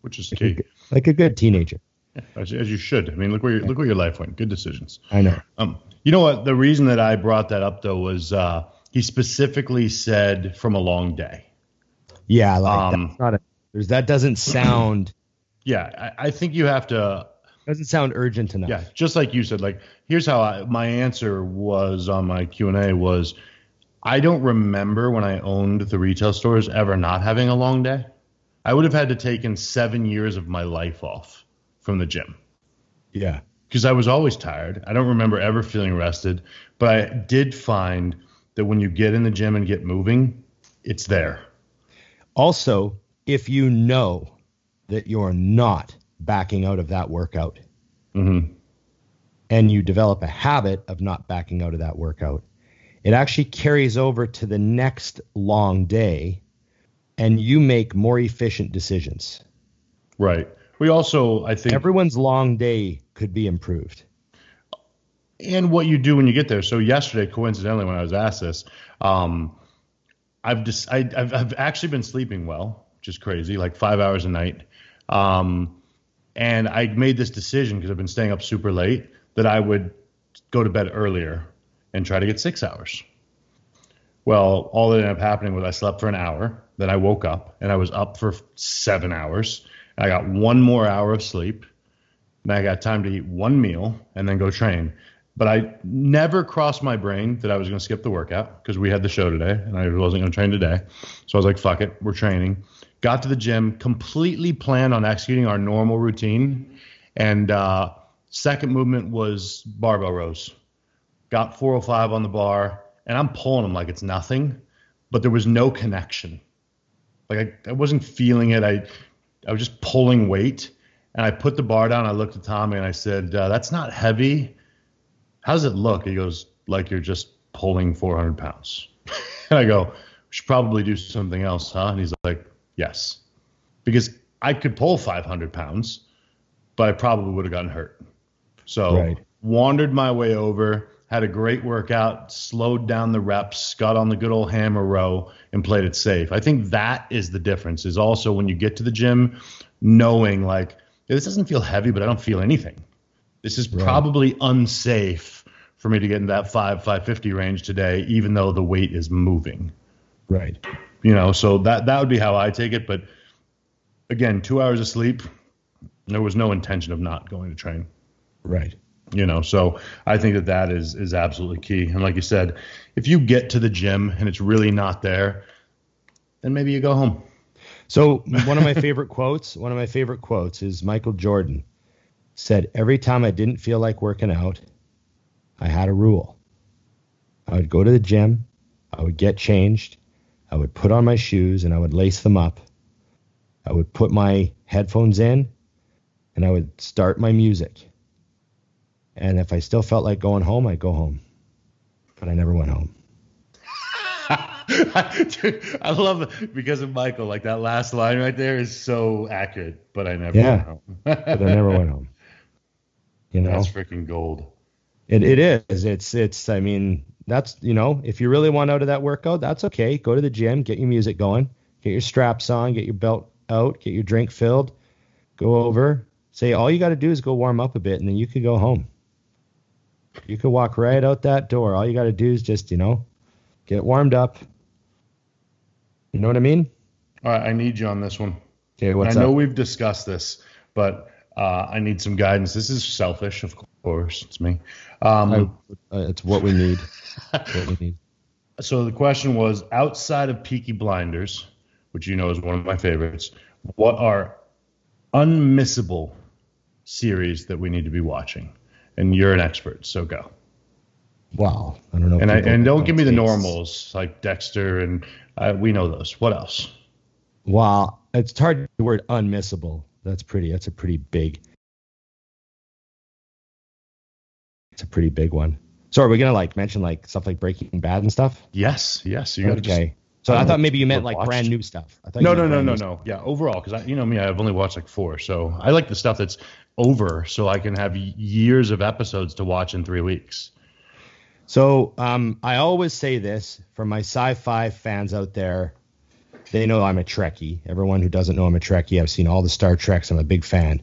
Which is key. Like a good teenager. As, as you should. I mean, look where, look where your life went. Good decisions. I know. Um, you know what? The reason that I brought that up, though, was uh, he specifically said from a long day. Yeah. Like um, that's not a, there's, that doesn't sound... Yeah, I, I think you have to... Doesn't sound urgent enough. Yeah, just like you said, like, here's how I, my answer was on my Q and A was, I don't remember when I owned the retail stores ever not having a long day. I would have had to taken seven years of my life off from the gym. Yeah. Because I was always tired. I don't remember ever feeling rested. But I did find that when you get in the gym and get moving, it's there. Also, if you know... that you're not backing out of that workout, mm-hmm. and you develop a habit of not backing out of that workout, it actually carries over to the next long day and you make more efficient decisions. Right. We also, I think everyone's long day could be improved. And what you do when you get there. So yesterday, coincidentally, when I was asked this, um, I've just, I, I've, I've actually been sleeping well, which is crazy, like five hours a night. Um, and I made this decision because I've been staying up super late that I would go to bed earlier and try to get six hours. Well, all that ended up happening was I slept for an hour. Then I woke up and I was up for seven hours. I got one more hour of sleep. And I got time to eat one meal and then go train. But I never crossed my brain that I was going to skip the workout because we had the show today and I wasn't going to train today. So I was like, fuck it, we're training. Got to the gym, completely planned on executing our normal routine. And uh, second movement was barbell rows. Got four oh five on the bar, and I'm pulling them like it's nothing. But there was no connection. Like I, I wasn't feeling it. I, I was just pulling weight. And I put the bar down. I looked at Tommy, and I said, uh, that's not heavy. How does it look? He goes, like you're just pulling four hundred pounds. And I go, we should probably do something else, huh? And he's like, yes, because I could pull five hundred pounds, but I probably would have gotten hurt. So right. Wandered my way over, had a great workout, slowed down the reps, got on the good old hammer row and played it safe. I think that is the difference is also when you get to the gym, knowing like this doesn't feel heavy, but I don't feel anything. This is right. Probably unsafe for me to get in that five, five fifty range today, even though the weight is moving. Right. You know, so that, that would be how I take it. But again, two hours of sleep, there was no intention of not going to train. Right. You know, so I think that that is, is absolutely key. And like you said, if you get to the gym and it's really not there, then maybe you go home. So one of my favorite quotes, one of my favorite quotes is Michael Jordan said, every time I didn't feel like working out, I had a rule. I would go to the gym. I would get changed. I would put on my shoes and I would lace them up. I would put my headphones in and I would start my music. And if I still felt like going home, I'd go home. But I never went home. Dude, I love it because of Michael. Like that last line right there is so accurate. But I never yeah, went home. But I never went home. You know, that's freaking gold. It It is. It's, it's, I mean... That's, you know, if you really want out of that workout, that's okay. Go to the gym, get your music going, get your straps on, get your belt out, get your drink filled, go over, say all you got to do is go warm up a bit and then you could go home. You could walk right out that door. All you got to do is just, you know, get warmed up. You know what I mean? All right. I need you on this one. Okay. What's I up? know we've discussed this, but uh, I need some guidance. This is selfish, of course. Of course, it's me. Um, I, uh, it's what we need. what we need. So the question was, outside of Peaky Blinders, which you know is one of my favorites, what are unmissable series that we need to be watching? and you're an expert, so go. Wow. I don't know. And I, and don't give me the normals like Dexter and uh, we know those. What else? Wow. It's hard the word unmissable. That's pretty. That's a pretty big. It's a pretty big one. So are we going to like mention like stuff like Breaking Bad and stuff? Yes. Yes. You gotta okay. Just, so I, I thought maybe you meant like watched. brand new stuff. I thought no, no, no, no, no. Yeah. Overall. Cause I, you know me, I've only watched like four. So I like the stuff that's over so I can have years of episodes to watch in three weeks. So um, I always say this for my sci-fi fans out there. They know I'm a Trekkie. Everyone who doesn't know I'm a Trekkie, I've seen all the Star Treks. I'm a big fan.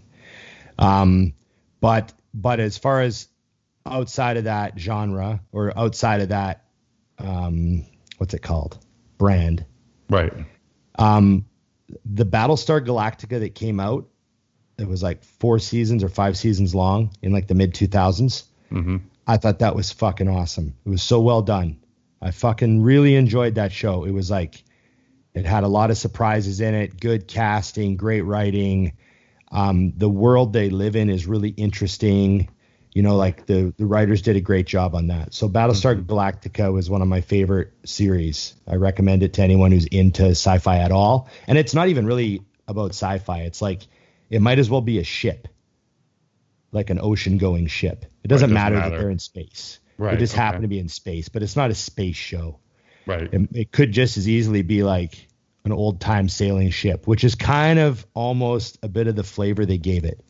Um, but but as far as outside of that genre or outside of that, um, what's it called? Brand. Right. Um, the Battlestar Galactica that came out, it was like four seasons or five seasons long in like the mid two thousands. Mm-hmm. I thought that was fucking awesome. It was so well done. I fucking really enjoyed that show. It was like, it had a lot of surprises in it, good casting, great writing. Um, the world they live in is really interesting. You know, like the, the writers did a great job on that. So Battlestar Galactica was one of my favorite series. I recommend it to anyone who's into sci-fi at all. And it's not even really about sci-fi. It's like, it might as well be a ship, like an ocean-going ship. It doesn't, right, doesn't matter, matter that they're in space. Right, they just okay. happen to be in space, but it's not a space show. Right. It, it could just as easily be like an old-time sailing ship, which is kind of almost a bit of the flavor they gave it.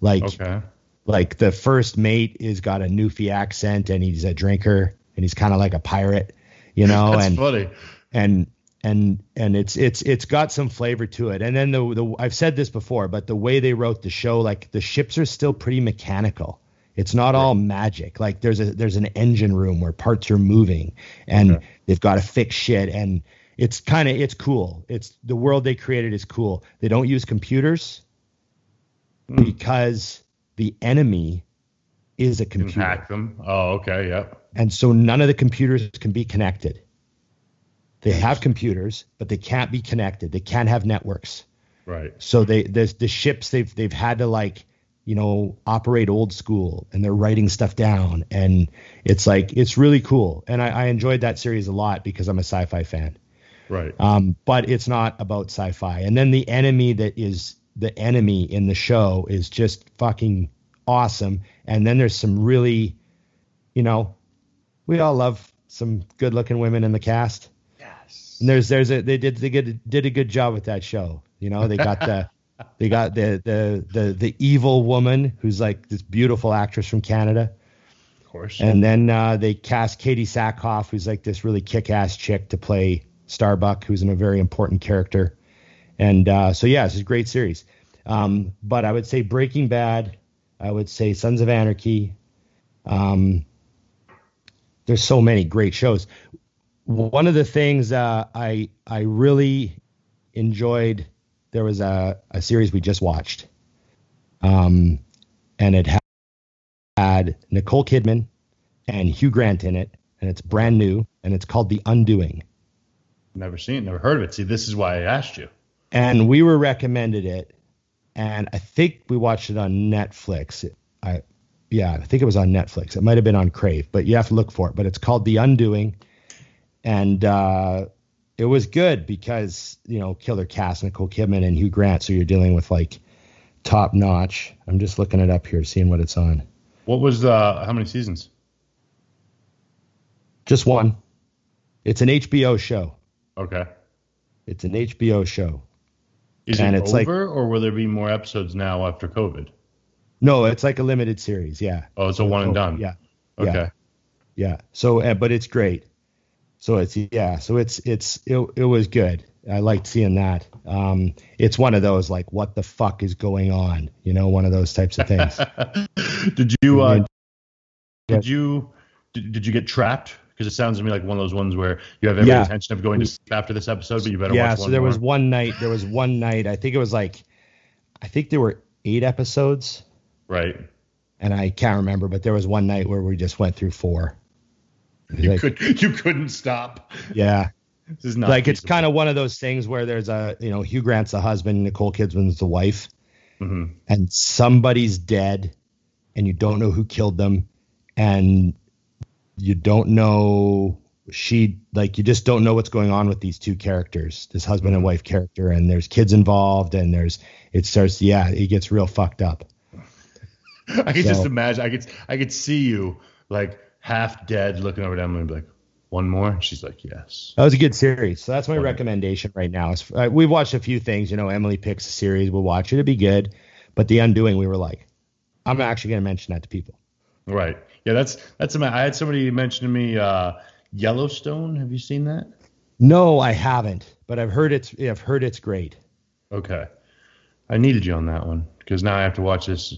Like, okay. like the first mate is got a Newfie accent and he's a drinker and he's kind of like a pirate, you know. That's and, funny. And and and it's it's it's got some flavor to it. And then the the I've said this before, but the way they wrote the show, like the ships are still pretty mechanical. It's not all magic. Like there's a there's an engine room where parts are moving and okay. they've got to fix shit. And it's kind of it's cool. It's the world they created is cool. They don't use computers mm. because the enemy is a computer. Can hack them. Oh, okay. Yep. And so none of the computers can be connected. They have computers, but they can't be connected. They can't have networks. Right. So they there's the ships they've they've had to like, you know, operate old school, and they're writing stuff down, and it's like it's really cool. And I, I enjoyed that series a lot because I'm a sci-fi fan. Right. Um, but it's not about sci-fi. And then the enemy that is the enemy in the show is just fucking awesome. And then there's some really, you know, we all love some good-looking women in the cast. Yes. And there's there's a they did they did, did a good job with that show. You know, they got the. They got the, the the the evil woman who's like this beautiful actress from Canada. Of course. And then uh, they cast Katie Sackhoff, who's like this really kick-ass chick to play Starbuck, who's in a very important character. And uh, so, yeah, it's a great series. Um, but I would say Breaking Bad. I would say Sons of Anarchy. Um, there's so many great shows. One of the things uh, I I really enjoyed... There was a, a series we just watched, um, and it had, had Nicole Kidman and Hugh Grant in it, and it's brand new, and it's called The Undoing. Never seen it, never heard of it. See, this is why I asked you. And we were recommended it, and I think we watched it on Netflix. I, yeah, I think it was on Netflix. It might have been on Crave, but you have to look for it. But it's called The Undoing, and... Uh, It was good because, you know, killer cast, Nicole Kidman and Hugh Grant. So you're dealing with like top notch. I'm just looking it up here, seeing what it's on. What was the, how many seasons? Just one. It's an H B O show. Okay. It's an H B O show. Is and it it's over like, or will there be more episodes now after COVID? No, it's like a limited series. Yeah. Oh, it's a one and done. Yeah. Okay. Yeah. yeah. So, uh, but it's great. So it's, yeah, so it's, it's, it, it was good. I liked seeing that. Um, it's one of those, like, what the fuck is going on? You know, one of those types of things. did you, uh, did you, did, did you get trapped? Cause it sounds to me like one of those ones where you have every yeah. intention of going to sleep after this episode, but you better yeah, watch one Yeah. So there more. was one night, there was one night, I think it was like, I think there were eight episodes. Right. And I can't remember, but there was one night where we just went through four. You like, could you couldn't stop. Yeah. This is not like feasible. It's kind of one of those things where there's a, you know, Hugh Grant's the husband, Nicole Kidman's the wife, mm-hmm. and somebody's dead and you don't know who killed them, and you don't know she like you just don't know what's going on with these two characters, this husband and wife character, and there's kids involved, and there's it starts yeah it gets real fucked up. I could so, just imagine I could I could see you like half dead looking over at Emily and be like, one more? And she's like, yes. That was a good series. So that's my recommendation right now. Is, uh, we've watched a few things. You know, Emily picks a series. We'll watch it. It'd be good. But The Undoing, we were like, I'm actually going to mention that to people. Right. Yeah, that's that's. I had somebody mention to me uh, Yellowstone. Have you seen that? No, I haven't. But I've heard it's I've heard it's great. Okay. I needed you on that one because now I have to watch this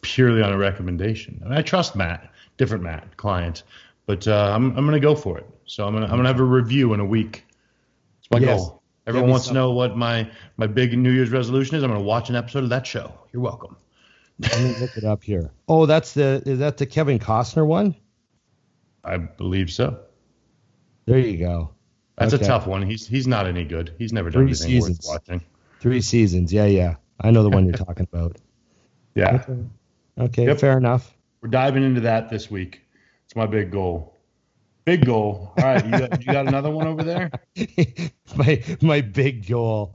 purely on a recommendation. I mean, I trust Matt, different Matt, client. But uh, I'm I'm gonna go for it. So I'm gonna I'm gonna have a review in a week. It's my yes. goal. Everyone wants something. to know what my, my big New Year's resolution is. I'm gonna watch an episode of that show. You're welcome. Let me look it up here. Oh, that's the is that the Kevin Costner one? I believe so. There you go. That's okay. A tough one. He's he's not any good. He's never done Three anything seasons. worth watching. Three seasons. Yeah, yeah. I know the one you're talking about. Yeah. Okay. okay yep. Fair enough. We're diving into that this week. It's my big goal. Big goal. All right. You got, you got another one over there? my my big goal.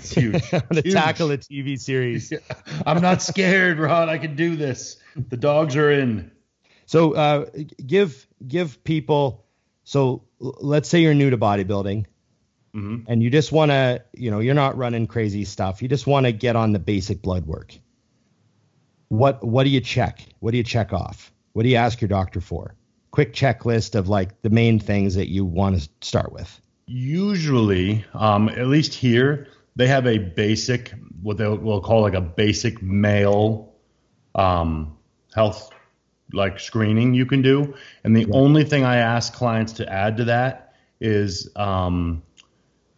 It's huge. To tackle a T V series. Yeah. I'm not scared, Rod. I can do this. The dogs are in. So uh, give give people. So let's say you're new to bodybuilding, mm-hmm. and you just want to, you know, you're not running crazy stuff. You just want to get on the basic blood work. What what do you check? What do you check off? What do you ask your doctor for? Quick checklist of like the main things that you want to start with. Usually, um, at least here, they have a basic, what they will call like a basic male um, health like screening you can do. And the yeah. only thing I ask clients to add to that is um,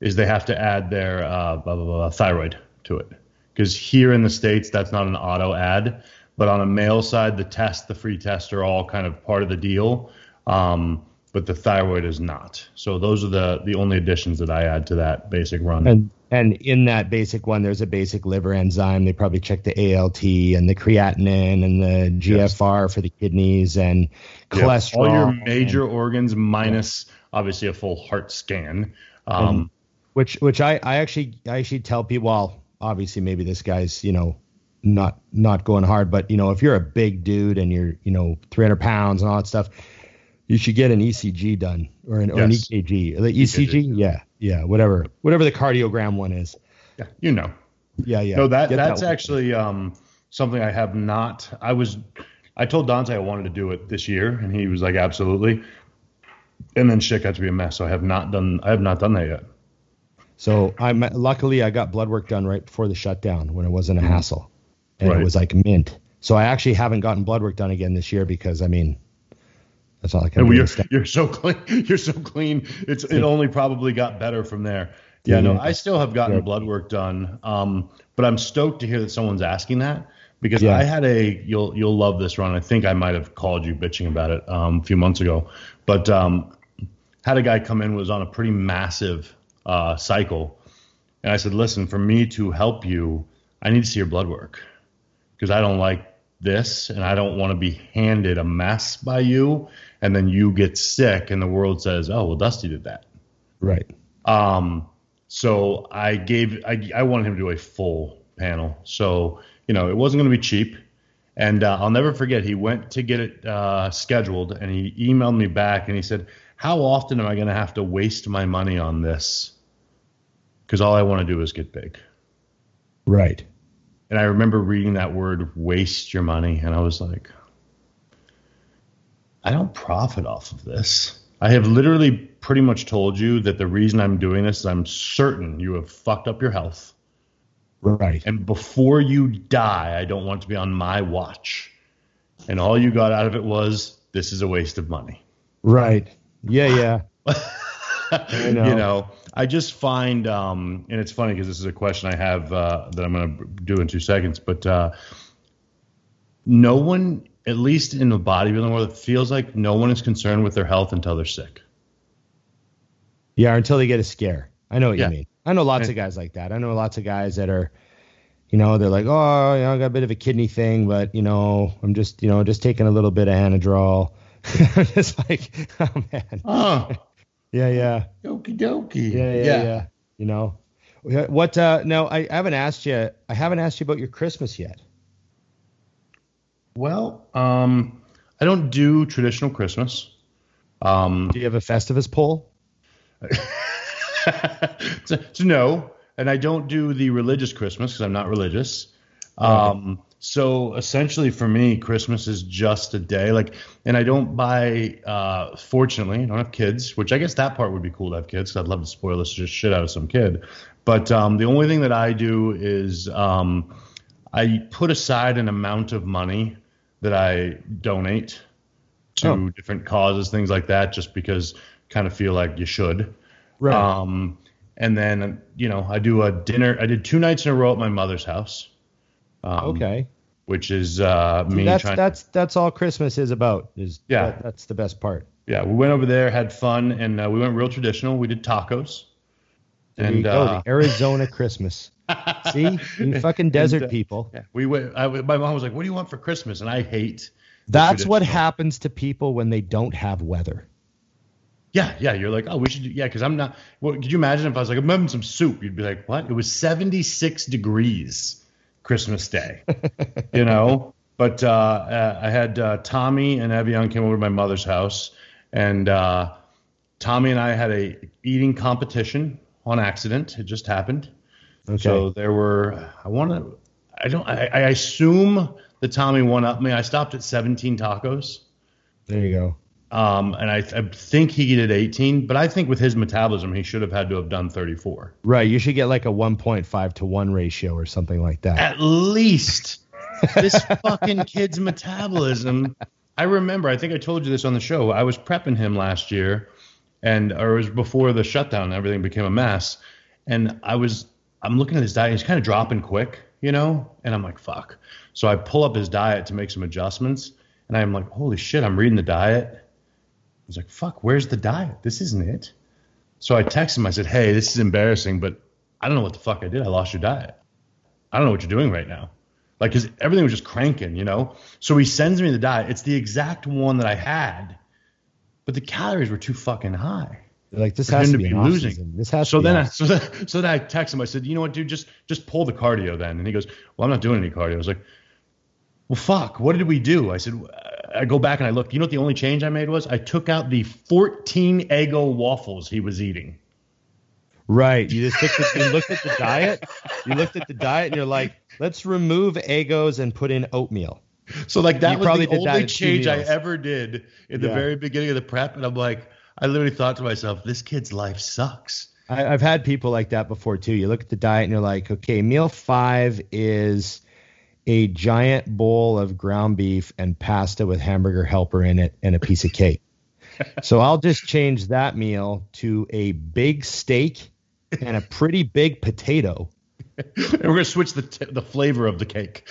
is they have to add their uh, blah, blah, blah, thyroid to it. Because here in the States, that's not an auto add. But on a male side, the test, the free test are all kind of part of the deal, um, but the thyroid is not. So those are the the only additions that I add to that basic run. And and in that basic one, there's a basic liver enzyme. They probably check the A L T and the creatinine and the G F R yes. for the kidneys and cholesterol. Yeah, all your major and, organs minus, obviously, a full heart scan. Um, and, which which I, I, actually, I actually tell people, well, obviously, maybe this guy's, you know, not not going hard, but you know, if you're a big dude and you're, you know, three hundred pounds and all that stuff, you should get an E C G done or an, yes. or an E K G. The E C G? Yeah. Yeah. Whatever. Whatever the cardiogram one is. Yeah. You know. Yeah. Yeah. No, that, that's that actually um, something I have not. I was, I told Dante I wanted to do it this year and he was like, absolutely. And then shit got to be a mess. So I have not done, I have not done that yet. So I'm luckily I got blood work done right before the shutdown when it wasn't a mm-hmm. hassle. And right. it was like mint. So I actually haven't gotten blood work done again this year because, I mean, that's all I can do. You're, you're so clean. You're so clean. It's It only probably got better from there. Yeah, yeah. no, I still have gotten yeah. blood work done. Um, but I'm stoked to hear that someone's asking that because yeah. I had a, you'll you'll love this, Ron. I think I might have called you bitching about it um, a few months ago. But um, had a guy come in, was on a pretty massive uh, cycle. And I said, listen, for me to help you, I need to see your blood work. Because I don't like this and I don't want to be handed a mess by you. And then you get sick and the world says, oh, well, Dusty did that. Right. Um, so I gave I, I wanted him to do a full panel. So, you know, it wasn't going to be cheap. And uh, I'll never forget. He went to get it uh, scheduled and he emailed me back and he said, how often am I going to have to waste my money on this? Because all I want to do is get big. Right. And I remember reading that word, waste your money. And I was like, I don't profit off of this. I have literally pretty much told you that the reason I'm doing this is I'm certain you have fucked up your health. Right. And before you die, I don't want it to be on my watch. And all you got out of it was, this is a waste of money. Right. Yeah, yeah. I know. You know, I just find, um, and it's funny because this is a question I have uh, that I'm going to do in two seconds, but uh, no one, at least in the bodybuilding world, it feels like no one is concerned with their health until they're sick. Yeah, until they get a scare. I know what yeah. you mean. I know lots and, of guys like that. I know lots of guys that are, you know, they're like, oh, you know, I got a bit of a kidney thing, but, you know, I'm just, you know, just taking a little bit of Anadrol. I'm just like, oh, man. Oh. Yeah, yeah. Okie dokie. Yeah, yeah, yeah, yeah. You know. What, uh, no, I, I haven't asked you, I haven't asked you about your Christmas yet. Well, um, I don't do traditional Christmas. Um, do you have a Festivus poll? so, so no, and I don't do the religious Christmas because I'm not religious. Um, so essentially for me, Christmas is just a day. Like, and I don't buy, uh, fortunately I don't have kids, which I guess that part would be cool to have kids. Cause I'd love to spoil this shit out of some kid. But, um, the only thing that I do is, um, I put aside an amount of money that I donate to oh. different causes, things like that, just because I kind of feel like you should. Right. Um, and then, you know, I do a dinner. I did two nights in a row at my mother's house. Um, okay. Which is uh, me that's, trying. That's that's all Christmas is about. Is yeah. That, that's the best part. Yeah, we went over there, had fun, and uh, we went real traditional. We did tacos. There and you go, uh, the Arizona Christmas. See, you fucking desert and, uh, people. Yeah. We went. I, my mom was like, "What do you want for Christmas?" And I hate. That's what happens to people when they don't have weather. Yeah, yeah. You're like, oh, we should do, yeah, because I'm not. Well, could you imagine if I was like, I'm having some soup? You'd be like, what? It was seventy-six degrees. Christmas Day, you know, but uh, I had uh, Tommy and Evian came over to my mother's house, and uh, Tommy and I had a eating competition on accident. It just happened. Okay. So there were, I want to, I don't, I, I assume that Tommy won up me. I stopped at seventeen tacos. There you go. Um, and I, I think he did eighteen, but I think with his metabolism, he should have had to have done thirty-four. Right. You should get like a one point five to one ratio or something like that. At least this fucking kid's metabolism. I remember, I think I told you this on the show. I was prepping him last year, and or it was before the shutdown and everything became a mess. And I was, I'm looking at his diet. He's kind of dropping quick, you know, and I'm like, fuck. So I pull up his diet to make some adjustments, and I'm like, holy shit, I'm reading the diet. I was like, fuck, where's the diet? This isn't it. So I texted him. I said, hey, this is embarrassing, but I don't know what the fuck I did. I lost your diet. I don't know what you're doing right now. Like, because everything was just cranking, you know? So he sends me the diet. It's the exact one that I had, but the calories were too fucking high. They're like, this has to be, be losing. This has so to then be I, so then, so then I text him. I said, you know what, dude, just, just pull the cardio then. And he goes, well, I'm not doing any cardio. I was like, well, fuck, what did we do? I said, I go back and I look. You know what the only change I made was? I took out the fourteen Eggo waffles he was eating. Right. You just took the, you looked at the diet. You looked at the diet and you're like, let's remove Eggos and put in oatmeal. So like that you was the only change I ever did in the yeah. very beginning of the prep. And I'm like, I literally thought to myself, this kid's life sucks. I, I've had people like that before too. You look at the diet and you're like, okay, meal five is a giant bowl of ground beef and pasta with hamburger helper in it and a piece of cake. So I'll just change that meal to a big steak and a pretty big potato. And we're going to switch the t- the flavor of the cake.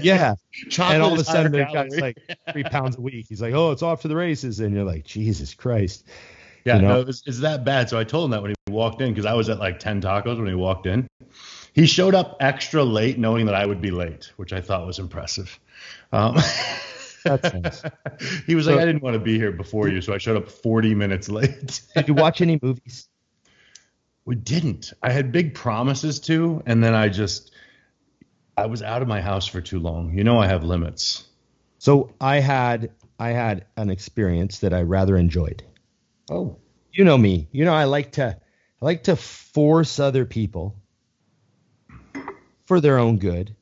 Yeah. Chocolate and all of a sudden, the guy's like three pounds a week. He's like, oh, it's off to the races. And you're like, Jesus Christ. Yeah, you know? No, it's, it's that bad. So I told him that when he walked in, because I was at like ten tacos when he walked in. He showed up extra late knowing that I would be late, which I thought was impressive. Um, That's nice. He was so, like, I didn't want to be here before you, so I showed up forty minutes late. Did you watch any movies? We didn't. I had big promises to, and then I just – I was out of my house for too long. You know I have limits. So I had I had an experience that I rather enjoyed. Oh. You know me. You know I like to I like to force other people – for their own good,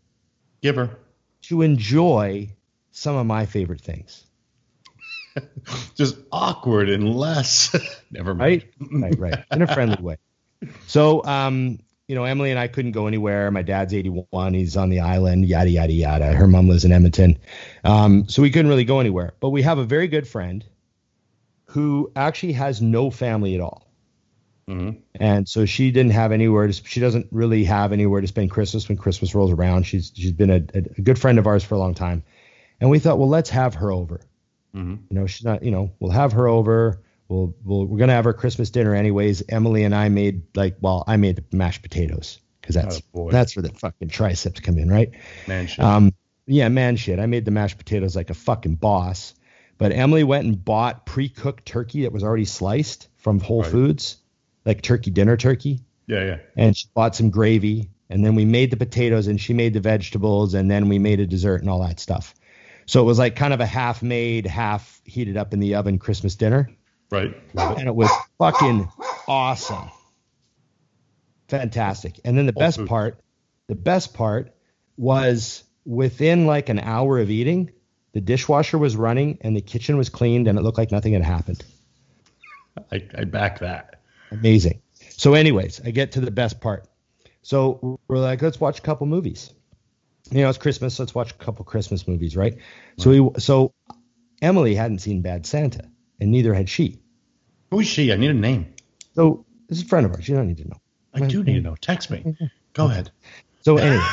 giver, to enjoy some of my favorite things. Just awkward and less. Never mind. Right, right, right. In a friendly way. So, um, you know, Emily and I couldn't go anywhere. My dad's eighty-one. He's on the island, yada, yada, yada. Her mom lives in Edmonton. Um, so we couldn't really go anywhere. But we have a very good friend who actually has no family at all. Mm-hmm. And so she didn't have anywhere to, she doesn't really have anywhere to spend Christmas when Christmas rolls around. She's, she's been a, a good friend of ours for a long time. And we thought, well, let's have her over. Mm-hmm. You know, she's not, you know, we'll have her over. We'll, we'll, we're going to have our Christmas dinner anyways. Emily and I made like, well, I made mashed potatoes. because that's oh, that's where the fucking triceps come in, right? Man shit. Um, yeah, man shit. I made the mashed potatoes like a fucking boss. But Emily went and bought pre-cooked turkey that was already sliced from Whole right. Foods, like turkey dinner turkey. Yeah, yeah. And she bought some gravy. And then we made the potatoes and she made the vegetables. And then we made a dessert and all that stuff. So it was like kind of a half made, half heated up in the oven Christmas dinner. Right. And it was fucking awesome. Fantastic. And then the best part, the best part was within like an hour of eating, the dishwasher was running and the kitchen was cleaned and it looked like nothing had happened. I, I back that. Amazing. So anyways, I get to the best part. So we're like, let's watch a couple movies. You know, it's Christmas. Let's watch a couple Christmas movies, right? right. So we, so Emily hadn't seen Bad Santa, and neither had she. Who is she? I need a name. So this is a friend of ours. You don't need to know. I, I do need to know. Text me. Go ahead. So anyway.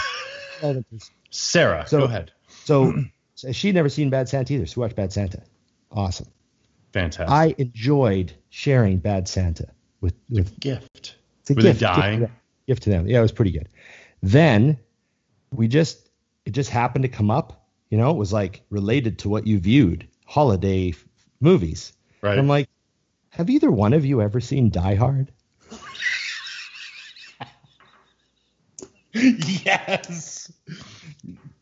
Sarah, so, go ahead. So, so she'd never seen Bad Santa either, so we watched Bad Santa. Awesome. Fantastic. I enjoyed sharing Bad Santa with, with a gift. It's a with gift. Were they dying? Gift, gift to them. Yeah, it was pretty good. Then we just, it just happened to come up, you know, it was like related to what you viewed, holiday f- movies. Right. And I'm like, have either one of you ever seen Die Hard? Yes.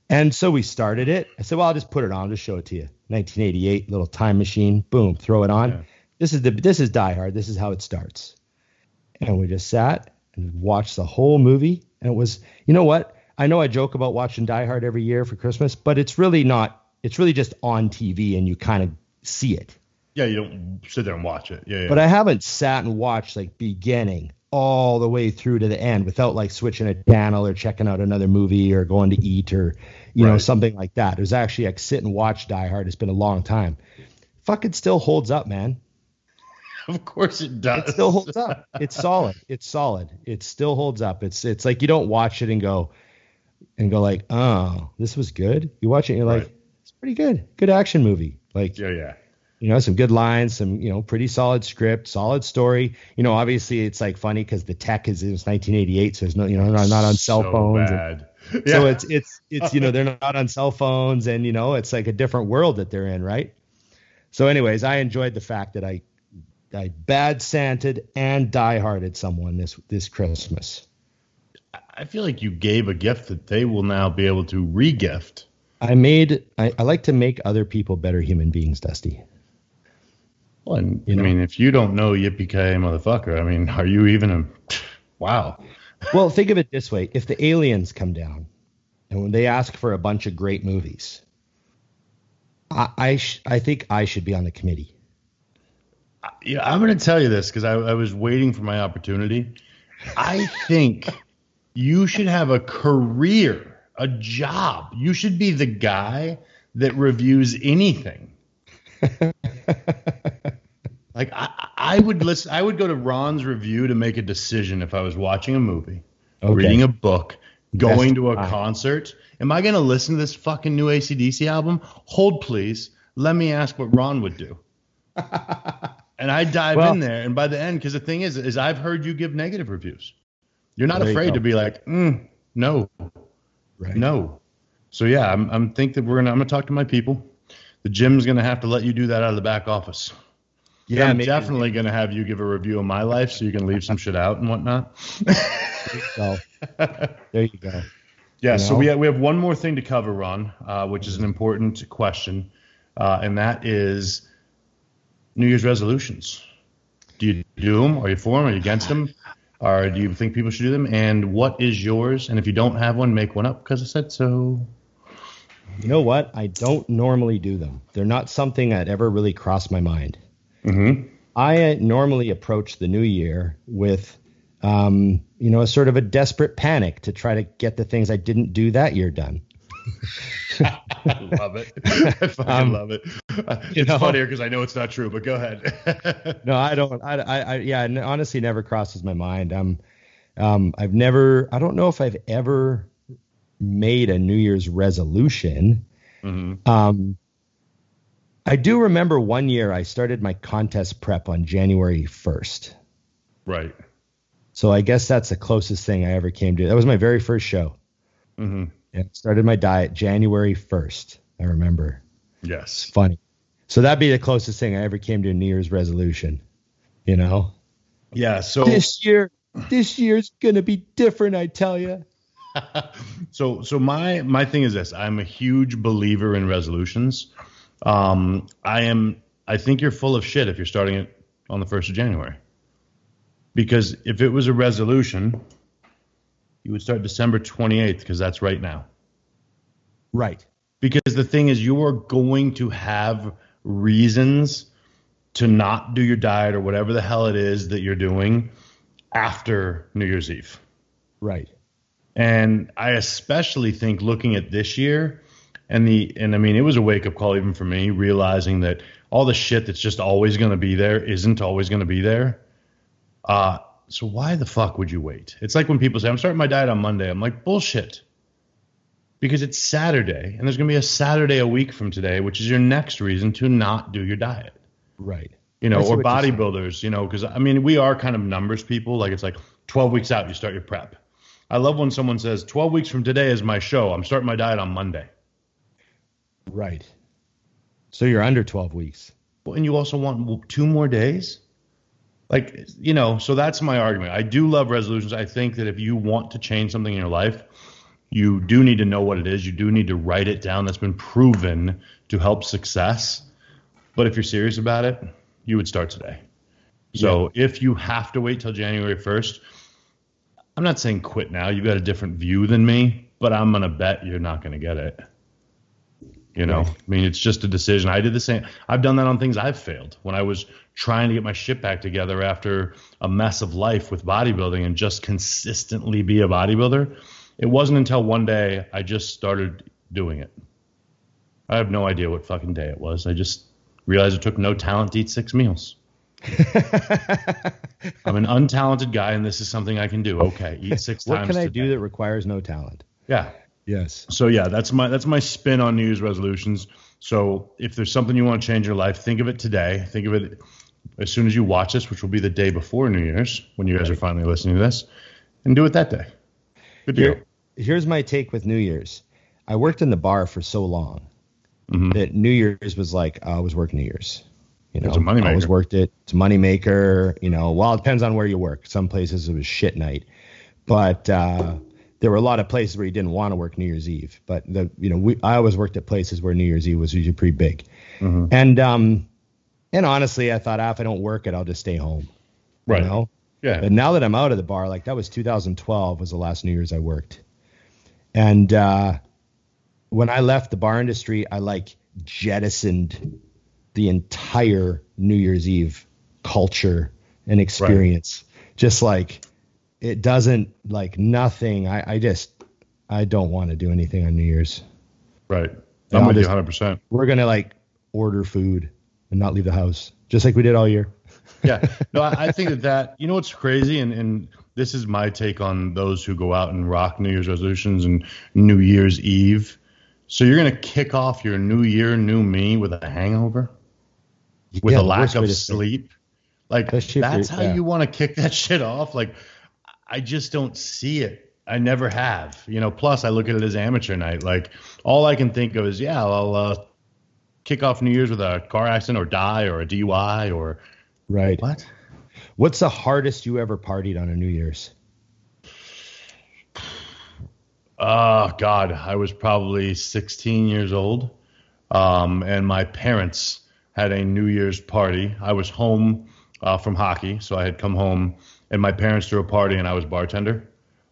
And so we started it. I said, well, I'll just put it on. I'll just show it to you. nineteen eighty-eight, little time machine. Boom, throw it on. Yeah. This is the, this is Die Hard. This is how it starts. And we just sat and watched the whole movie. And it was, you know what? I know I joke about watching Die Hard every year for Christmas, but it's really not, it's really just on T V and you kind of see it. Yeah, you don't sit there and watch it. Yeah, yeah. But I haven't sat and watched like beginning all the way through to the end without like switching a channel or checking out another movie or going to eat or, you right. know, something like that. It was actually like sit and watch Die Hard. It's been a long time. Fucking still holds up, man. Of course it does. It still holds up. It's solid. It's solid. It still holds up. It's, it's like, you don't watch it and go, and go like, oh, this was good. You watch it and you're right. like, it's pretty good. Good action movie. Like, yeah, yeah. You know, some good lines, some, you know, pretty solid script, solid story. You know, obviously it's like funny because the tech is, it's nineteen eighty-eight. So there's no, you know, not, not on cell so phones. Bad. And, yeah. So it's, it's, it's, you know, they're not on cell phones and, you know, it's like a different world that they're in. Right. So anyways, I enjoyed the fact that I, I Bad Santed and die-hearted someone this, this Christmas. I feel like you gave a gift that they will now be able to re-gift. I made, I, I like to make other people better human beings, Dusty. Well, and, you know, I mean, if you don't know yippee-ki-yay, motherfucker, I mean, are you even a... Wow. Well, think of it this way. If the aliens come down and when they ask for a bunch of great movies, I I, sh- I think I should be on the committee. Yeah, I'm going to tell you this because I, I was waiting for my opportunity. I think you should have a career, a job. You should be the guy that reviews anything. Like I, I would listen, I would go to Ron's review to make a decision if I was watching a movie, okay. reading a book, going Best to a time. concert. Am I going to listen to this fucking new A C D C album? Hold please. Let me ask what Ron would do. And I dive well, in there, and by the end, because the thing is, is I've heard you give negative reviews. You're not afraid you to be like, mm, no, right. no. So yeah, I'm, I'm think that we're gonna, I'm gonna talk to my people. The gym's gonna have to let you do that out of the back office. Yeah, yeah, I'm maybe, definitely going to have you give a review of my life so you can leave some shit out and whatnot. There you go. There you go. Yeah, you so know? we have, we have one more thing to cover, Ron, uh, which is an important question, uh, and that is New Year's resolutions. Do you do them? Are you for them? Are you against them? Or do you think people should do them? And what is yours? And if you don't have one, make one up because I said so. You know what? I don't normally do them. They're not something that ever really crossed my mind. Mm-hmm. I normally approach the new year with, um, you know, a sort of a desperate panic to try to get the things I didn't do that year done. I love it. I fucking um, love it. It's know, funnier because I know it's not true, but go ahead. No, I don't. I, I, I yeah, it honestly never crosses my mind. Um, um, I've never, I don't know if I've ever made a New Year's resolution. Mm-hmm. Um, I do remember one year I started my contest prep on January first. Right. So I guess that's the closest thing I ever came to. That was my very first show. Mm-hmm. Yeah, started my diet January first. I remember. Yes. Funny. So that'd be the closest thing I ever came to a New Year's resolution, you know? Yeah. So this year, this year's going to be different, I tell you. so, so my, my thing is this, I'm a huge believer in resolutions. Um, I am, I think you're full of shit if you're starting it on the first of January, because if it was a resolution, you would start December twenty-eighth, because that's right now. Right. Because the thing is, you are going to have reasons to not do your diet or whatever the hell it is that you're doing after New Year's Eve. Right. And I especially think looking at this year and the, and I mean, it was a wake up call even for me, realizing that all the shit that's just always going to be there isn't always going to be there. Uh, so why the fuck would you wait? It's like when people say, I'm starting my diet on Monday. I'm like, bullshit. Because it's Saturday, and there's going to be a Saturday a week from today, which is your next reason to not do your diet. Right. You know, or bodybuilders, you know, because, I mean, we are kind of numbers people. Like, it's like twelve weeks out, you start your prep. I love when someone says, twelve weeks from today is my show. I'm starting my diet on Monday. Right. So you're under twelve weeks. Well, and you also want two more days? Like, you know, so that's my argument. I do love resolutions. I think that if you want to change something in your life, you do need to know what it is. You do need to write it down. That's been proven to help success. But if you're serious about it, you would start today. So yeah. If you have to wait till January first, I'm not saying quit now. You've got a different view than me, but I'm going to bet you're not going to get it. You know, right. I mean, it's just a decision. I did the same. I've done that on things I've failed. When I was trying to get my shit back together after a mess of life with bodybuilding and just consistently be a bodybuilder, it wasn't until one day I just started doing it. I have no idea what fucking day it was. I just realized it took no talent to eat six meals. I'm an untalented guy, and this is something I can do. Okay, eat six what times. What can I today. do that requires no talent? Yeah. Yes. So yeah, that's my that's my spin on New Year's resolutions. So if there's something you want to change in your life, think of it today. Think of it as soon as you watch this, which will be the day before New Year's, when you guys right. are finally listening to this, and do it that day. Good deal. Here, here's my take with New Year's. I worked in the bar for so long mm-hmm. that New Year's was like, I was working New Year's. You know, it's a moneymaker. I always worked it. It's a moneymaker. You know, well, it depends on where you work. Some places it was shit night. But uh, there were a lot of places where you didn't want to work New Year's Eve. But, the you know, we I always worked at places where New Year's Eve was usually pretty big. Mm-hmm. And um, and honestly, I thought, ah, if I don't work it, I'll just stay home. Right. You know? Yeah. But now that I'm out of the bar, like that was two thousand twelve was the last New Year's I worked. And uh, when I left the bar industry, I like jettisoned the entire New Year's Eve culture and experience. Right. Just like it doesn't like nothing. I, I just I don't want to do anything on New Year's. Right. I'm with you one hundred percent. We're going to like order food and not leave the house just like we did all year. Yeah, no, I think that that, you know, what's crazy. And, and this is my take on those who go out and rock New Year's resolutions and New Year's Eve. So you're going to kick off your new year, new me with a hangover, with yeah, a lack of sleep. Like that's, that's how yeah. you want to kick that shit off. Like, I just don't see it. I never have, you know, plus I look at it as amateur night. Like all I can think of is, yeah, I'll uh, kick off New Year's with a car accident or die or a D U I or. Right. What? What's the hardest you ever partied on a New Year's? Oh, God. I was probably sixteen years old. Um, and my parents had a New Year's party. I was home uh, from hockey. So I had come home and my parents threw a party and I was bartender.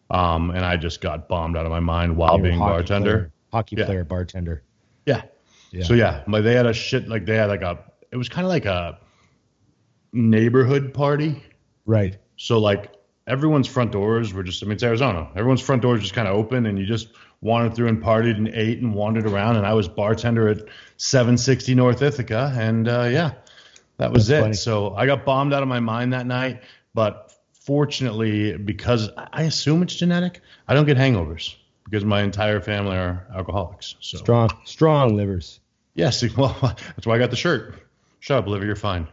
Um, and I just got bombed out of my mind while being hockey bartender. Player, hockey yeah. player, bartender. Yeah. yeah. So, yeah, my, they had a shit like they had like a it was kind of like a. neighborhood party. Right. So like everyone's front doors were just, I mean, it's Arizona. Everyone's front doors just kind of open and you just wandered through and partied and ate and wandered around. And I was bartender at seven sixty North Ithaca. And uh, yeah, that was That's it. Funny. So I got bombed out of my mind that night. But fortunately, because I assume it's genetic, I don't get hangovers because my entire family are alcoholics. So strong, strong livers. Yes. Well, that's why I got the shirt. Shut up, liver. You're fine.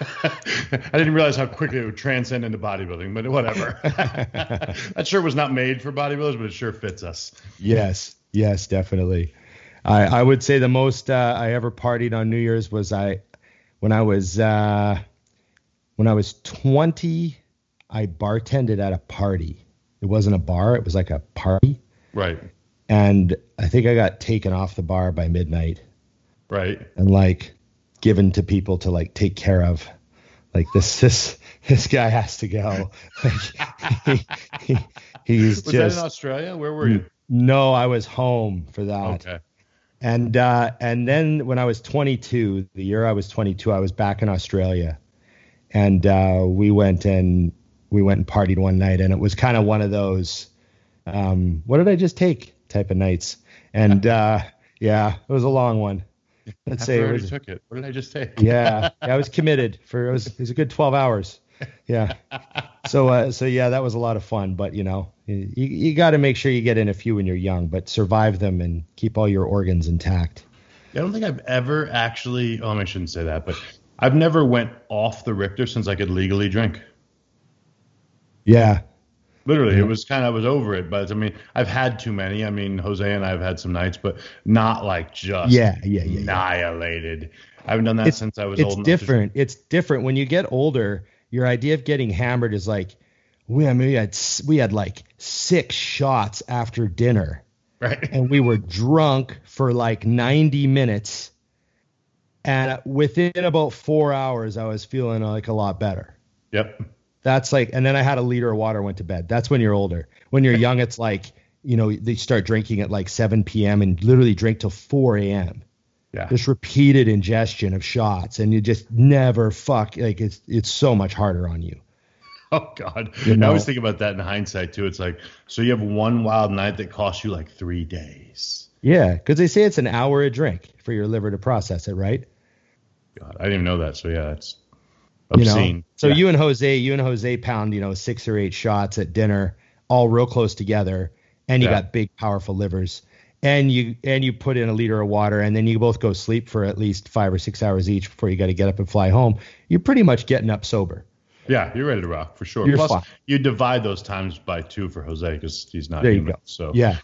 I didn't realize how quickly it would transcend into bodybuilding, but whatever. That shirt was not made for bodybuilders, but it sure fits us. Yes. Yes, definitely. I, I would say the most uh, I ever partied on New Year's was I, when I was, uh, when I was twenty, I bartended at a party. It wasn't a bar. It was like a party. Right. And I think I got taken off the bar by midnight. Right. And like given to people to like take care of, like this, this, this guy has to go. Like, he, he, he's was just, that in Australia? Where were you? No, I was home for that. Okay. And, uh, and then when I was twenty-two, the year I was twenty-two, I was back in Australia, and, uh, we went and we went and partied one night, and it was kind of one of those, um, what did I just take type of nights. And, uh, yeah, it was a long one. Let's say I took it. What did I just say? Yeah, I was committed for it was, it was a good twelve hours. Yeah. So uh, so yeah, that was a lot of fun. But you know, you, you got to make sure you get in a few when you're young, but survive them and keep all your organs intact. Yeah, I don't think I've ever actually. Oh, I shouldn't say that, but I've never went off the Richter since I could legally drink. Yeah. Literally, yeah. It was kind of, I was over it, but I mean, I've had too many. I mean, Jose and I have had some nights, but not like just yeah, yeah, yeah, annihilated. Yeah. I haven't done that it's, since I was it's old. It's different. To... It's different. When you get older, your idea of getting hammered is like, we, I mean, we had, we had like six shots after dinner. Right. And we were drunk for like ninety minutes. And within about four hours, I was feeling like a lot better. Yep. That's like, and then I had a liter of water, went to bed. That's when you're older. When you're young, it's like, you know, they start drinking at like seven p.m. and literally drink till four a.m. Yeah. This repeated ingestion of shots, and you just never fuck. Like it's, it's so much harder on you. Oh God. You know? I always think about that in hindsight too. It's like, so you have one wild night that costs you like three days. Yeah. Cause they say it's an hour a drink for your liver to process it. Right. God, I didn't even know that. So yeah, that's. Obscene. You know, so yeah. you and Jose, you and Jose pound, you know, six or eight shots at dinner, all real close together. And you yeah. got big, powerful livers, and you, and you put in a liter of water, and then you both go sleep for at least five or six hours each before you got to get up and fly home. You're pretty much getting up sober. Yeah. You're ready to rock for sure. You're Plus fine. You divide those times by two for Jose, cause he's not there human. You go. So yeah,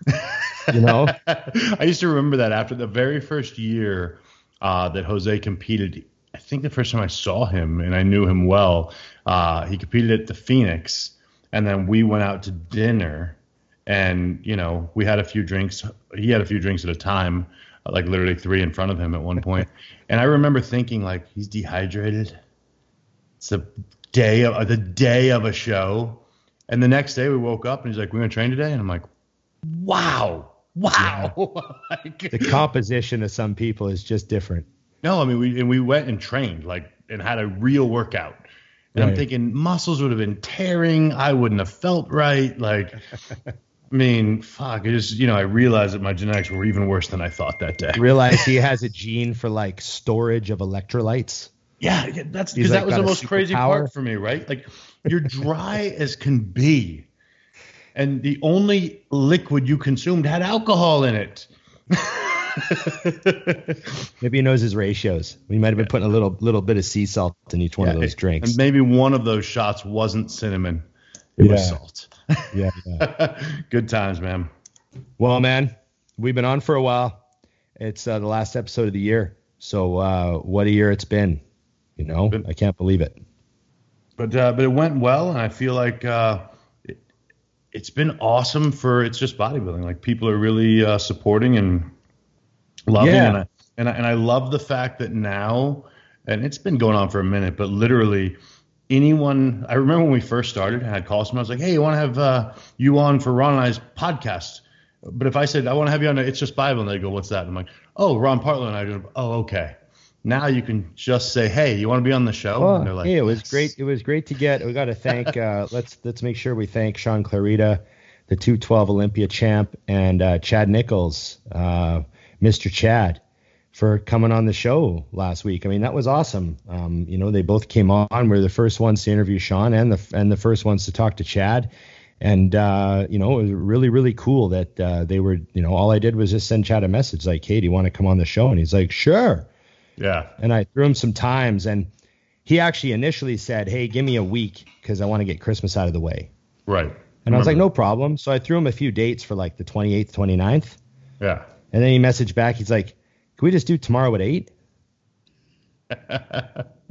you know, I used to remember that after the very first year uh, that Jose competed, I think the first time I saw him, and I knew him well, uh, he competed at the Phoenix, and then we went out to dinner, and, you know, we had a few drinks. He had a few drinks at a time, like literally three in front of him at one point. And I remember thinking, like, he's dehydrated. It's the day of, the day of a show. And the next day we woke up, and he's like, we're going to train today? And I'm like, wow, wow. Yeah. Like, the composition of some people is just different. No, I mean, we and we went and trained, like, and had a real workout. And right. I'm thinking muscles would have been tearing. I wouldn't have felt right. Like, I mean, fuck. It just, you know, I realized that my genetics were even worse than I thought that day. Realized he has a gene for like storage of electrolytes. Yeah, that's because like, that was the most crazy power. Part for me, right? Like, you're dry as can be, and the only liquid you consumed had alcohol in it. Maybe he knows his ratios. We might have been putting a little little bit of sea salt in each one yeah, of those drinks. And maybe one of those shots wasn't cinnamon. It yeah. was salt. Yeah, yeah. Good times, man. Well, man, we've been on for a while. It's uh, the last episode of the year. So uh, what a year it's been. You know, but, I can't believe it. But uh, but it went well, and I feel like uh, it, it's been awesome for it's just bodybuilding. Like, people are really uh, supporting and loving yeah. and, I, and I and I love the fact that now, and it's been going on for a minute, but literally anyone. I remember when we first started, and I'd call someone. I was like, "Hey, you want to have uh, you on for Ron and I's podcast?" But if I said, "I want to have you on," it's just Bible, and they go, "What's that?" And I'm like, "Oh, Ron Partlow and I." Go, oh, okay. Now you can just say, "Hey, you want to be on the show?" Oh, and they're like, "Hey, it was yes. great. It was great to get." We got to thank. uh, let's let's make sure we thank Sean Clarita, the two twelve Olympia champ, and uh, Chad Nichols. Uh, Mister Chad, for coming on the show last week. I mean, that was awesome. Um, you know, they both came on. We were the first ones to interview Sean and the and the first ones to talk to Chad. And, uh, you know, it was really, really cool that uh, they were, you know, all I did was just send Chad a message like, hey, do you want to come on the show? And he's like, sure. Yeah. And I threw him some times. And he actually initially said, hey, give me a week because I want to get Christmas out of the way. Right. And I was like, no problem. So I threw him a few dates for like the twenty-eighth, twenty-ninth. Yeah. And then he messaged back. He's like, can we just do tomorrow at eight? And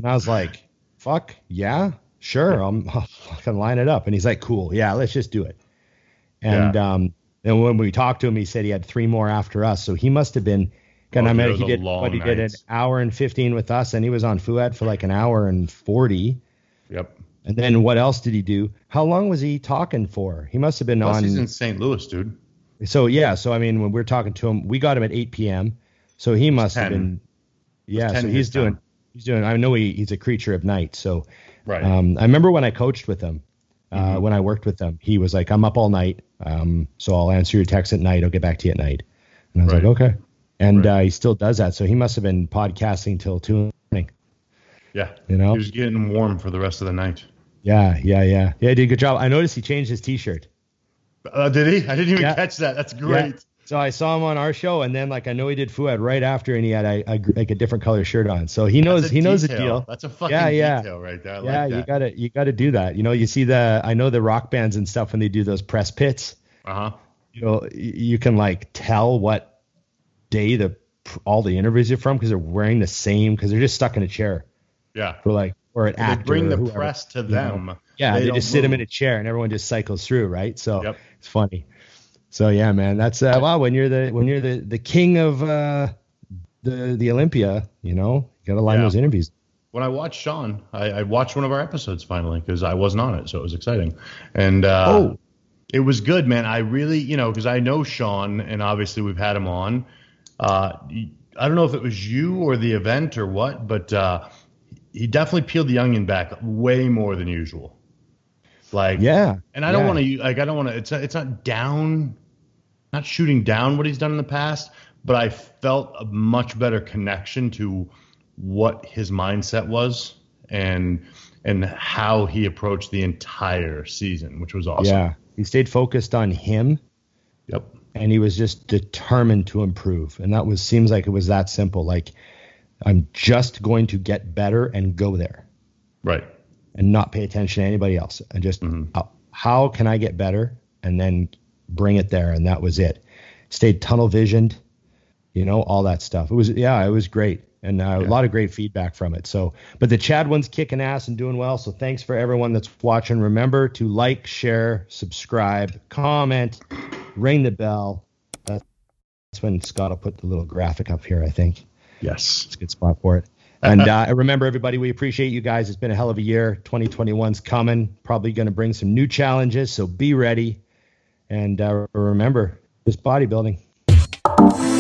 I was like, fuck, yeah, sure. I'm, I'll fucking line it up. And he's like, cool. Yeah, let's just do it. And yeah. um, and when we talked to him, he said he had three more after us. So he must have been. And oh, I mean, he did what he nights. did an hour and fifteen with us, and he was on Fuad for like an hour and forty. Yep. And then what else did he do? How long was he talking for? He must have been Plus on. He's in Saint Louis, dude. So yeah, so I mean, when we were talking to him, we got him at eight p.m. So he must have been. Yeah, so he's doing. Time. He's doing. I know he, he's a creature of night. So. Right. Um, I remember when I coached with him, uh, mm-hmm. when I worked with him, he was like, "I'm up all night, um, so I'll answer your texts at night. I'll get back to you at night." And I was right. like, "Okay." And right. uh, he still does that. So he must have been podcasting till two in the morning. Yeah. You know? He was getting warm for the rest of the night. Yeah, yeah, yeah. Yeah, he did a good job. I noticed he changed his T-shirt. Uh, did he? I didn't even yeah. catch that. That's great. Yeah. So I saw him on our show, and then like I know he did Fuad right after, and he had a, a, like a different color shirt on. So he knows he detail. knows the deal. That's a fucking yeah, yeah. detail right there. I yeah, like that. you gotta you gotta do that. You know, you see the I know the rock bands and stuff when they do those press pits. Uh huh. You know, you can like tell what. day the all the interviews are from because they're wearing the same because they're just stuck in a chair. Yeah. For like or an actor. They bring the whoever, press to them. You know. Yeah, they, they just move. sit them in a chair and everyone just cycles through, right? So yep. it's funny. So yeah, man, that's uh, wow. When you're the when you're the, the king of uh, the the Olympia, you know, you gotta line yeah. those interviews. When I watched Sean, I, I watched one of our episodes finally because I wasn't on it, so it was exciting. And uh, oh, it was good, man. I really, you know, because I know Sean, and obviously we've had him on. Uh, I don't know if it was you or the event or what, but uh, he definitely peeled the onion back way more than usual. Like, yeah, and I don't yeah. want to, like, I don't want to. It's not, it's not down, not shooting down what he's done in the past, but I felt a much better connection to what his mindset was and and how he approached the entire season, which was awesome. Yeah, he stayed focused on him. Yep. And he was just determined to improve. And that was seems like it was that simple. Like, I'm just going to get better and go there. Right. And not pay attention to anybody else. And just mm-hmm. uh, how can I get better and then bring it there? And that was it. Stayed tunnel visioned, you know, all that stuff. It was, yeah, it was great. And uh, yeah. a lot of great feedback from it. So, but the Chad one's kicking ass and doing well. So thanks for everyone that's watching. Remember to like, share, subscribe, comment. Ring the bell. That's when Scott will put the little graphic up here, I think. Yes. It's a good spot for it. And uh, remember, everybody, we appreciate you guys. It's been a hell of a year. twenty twenty-one's coming. Probably going to bring some new challenges, so be ready. And uh, remember, this bodybuilding.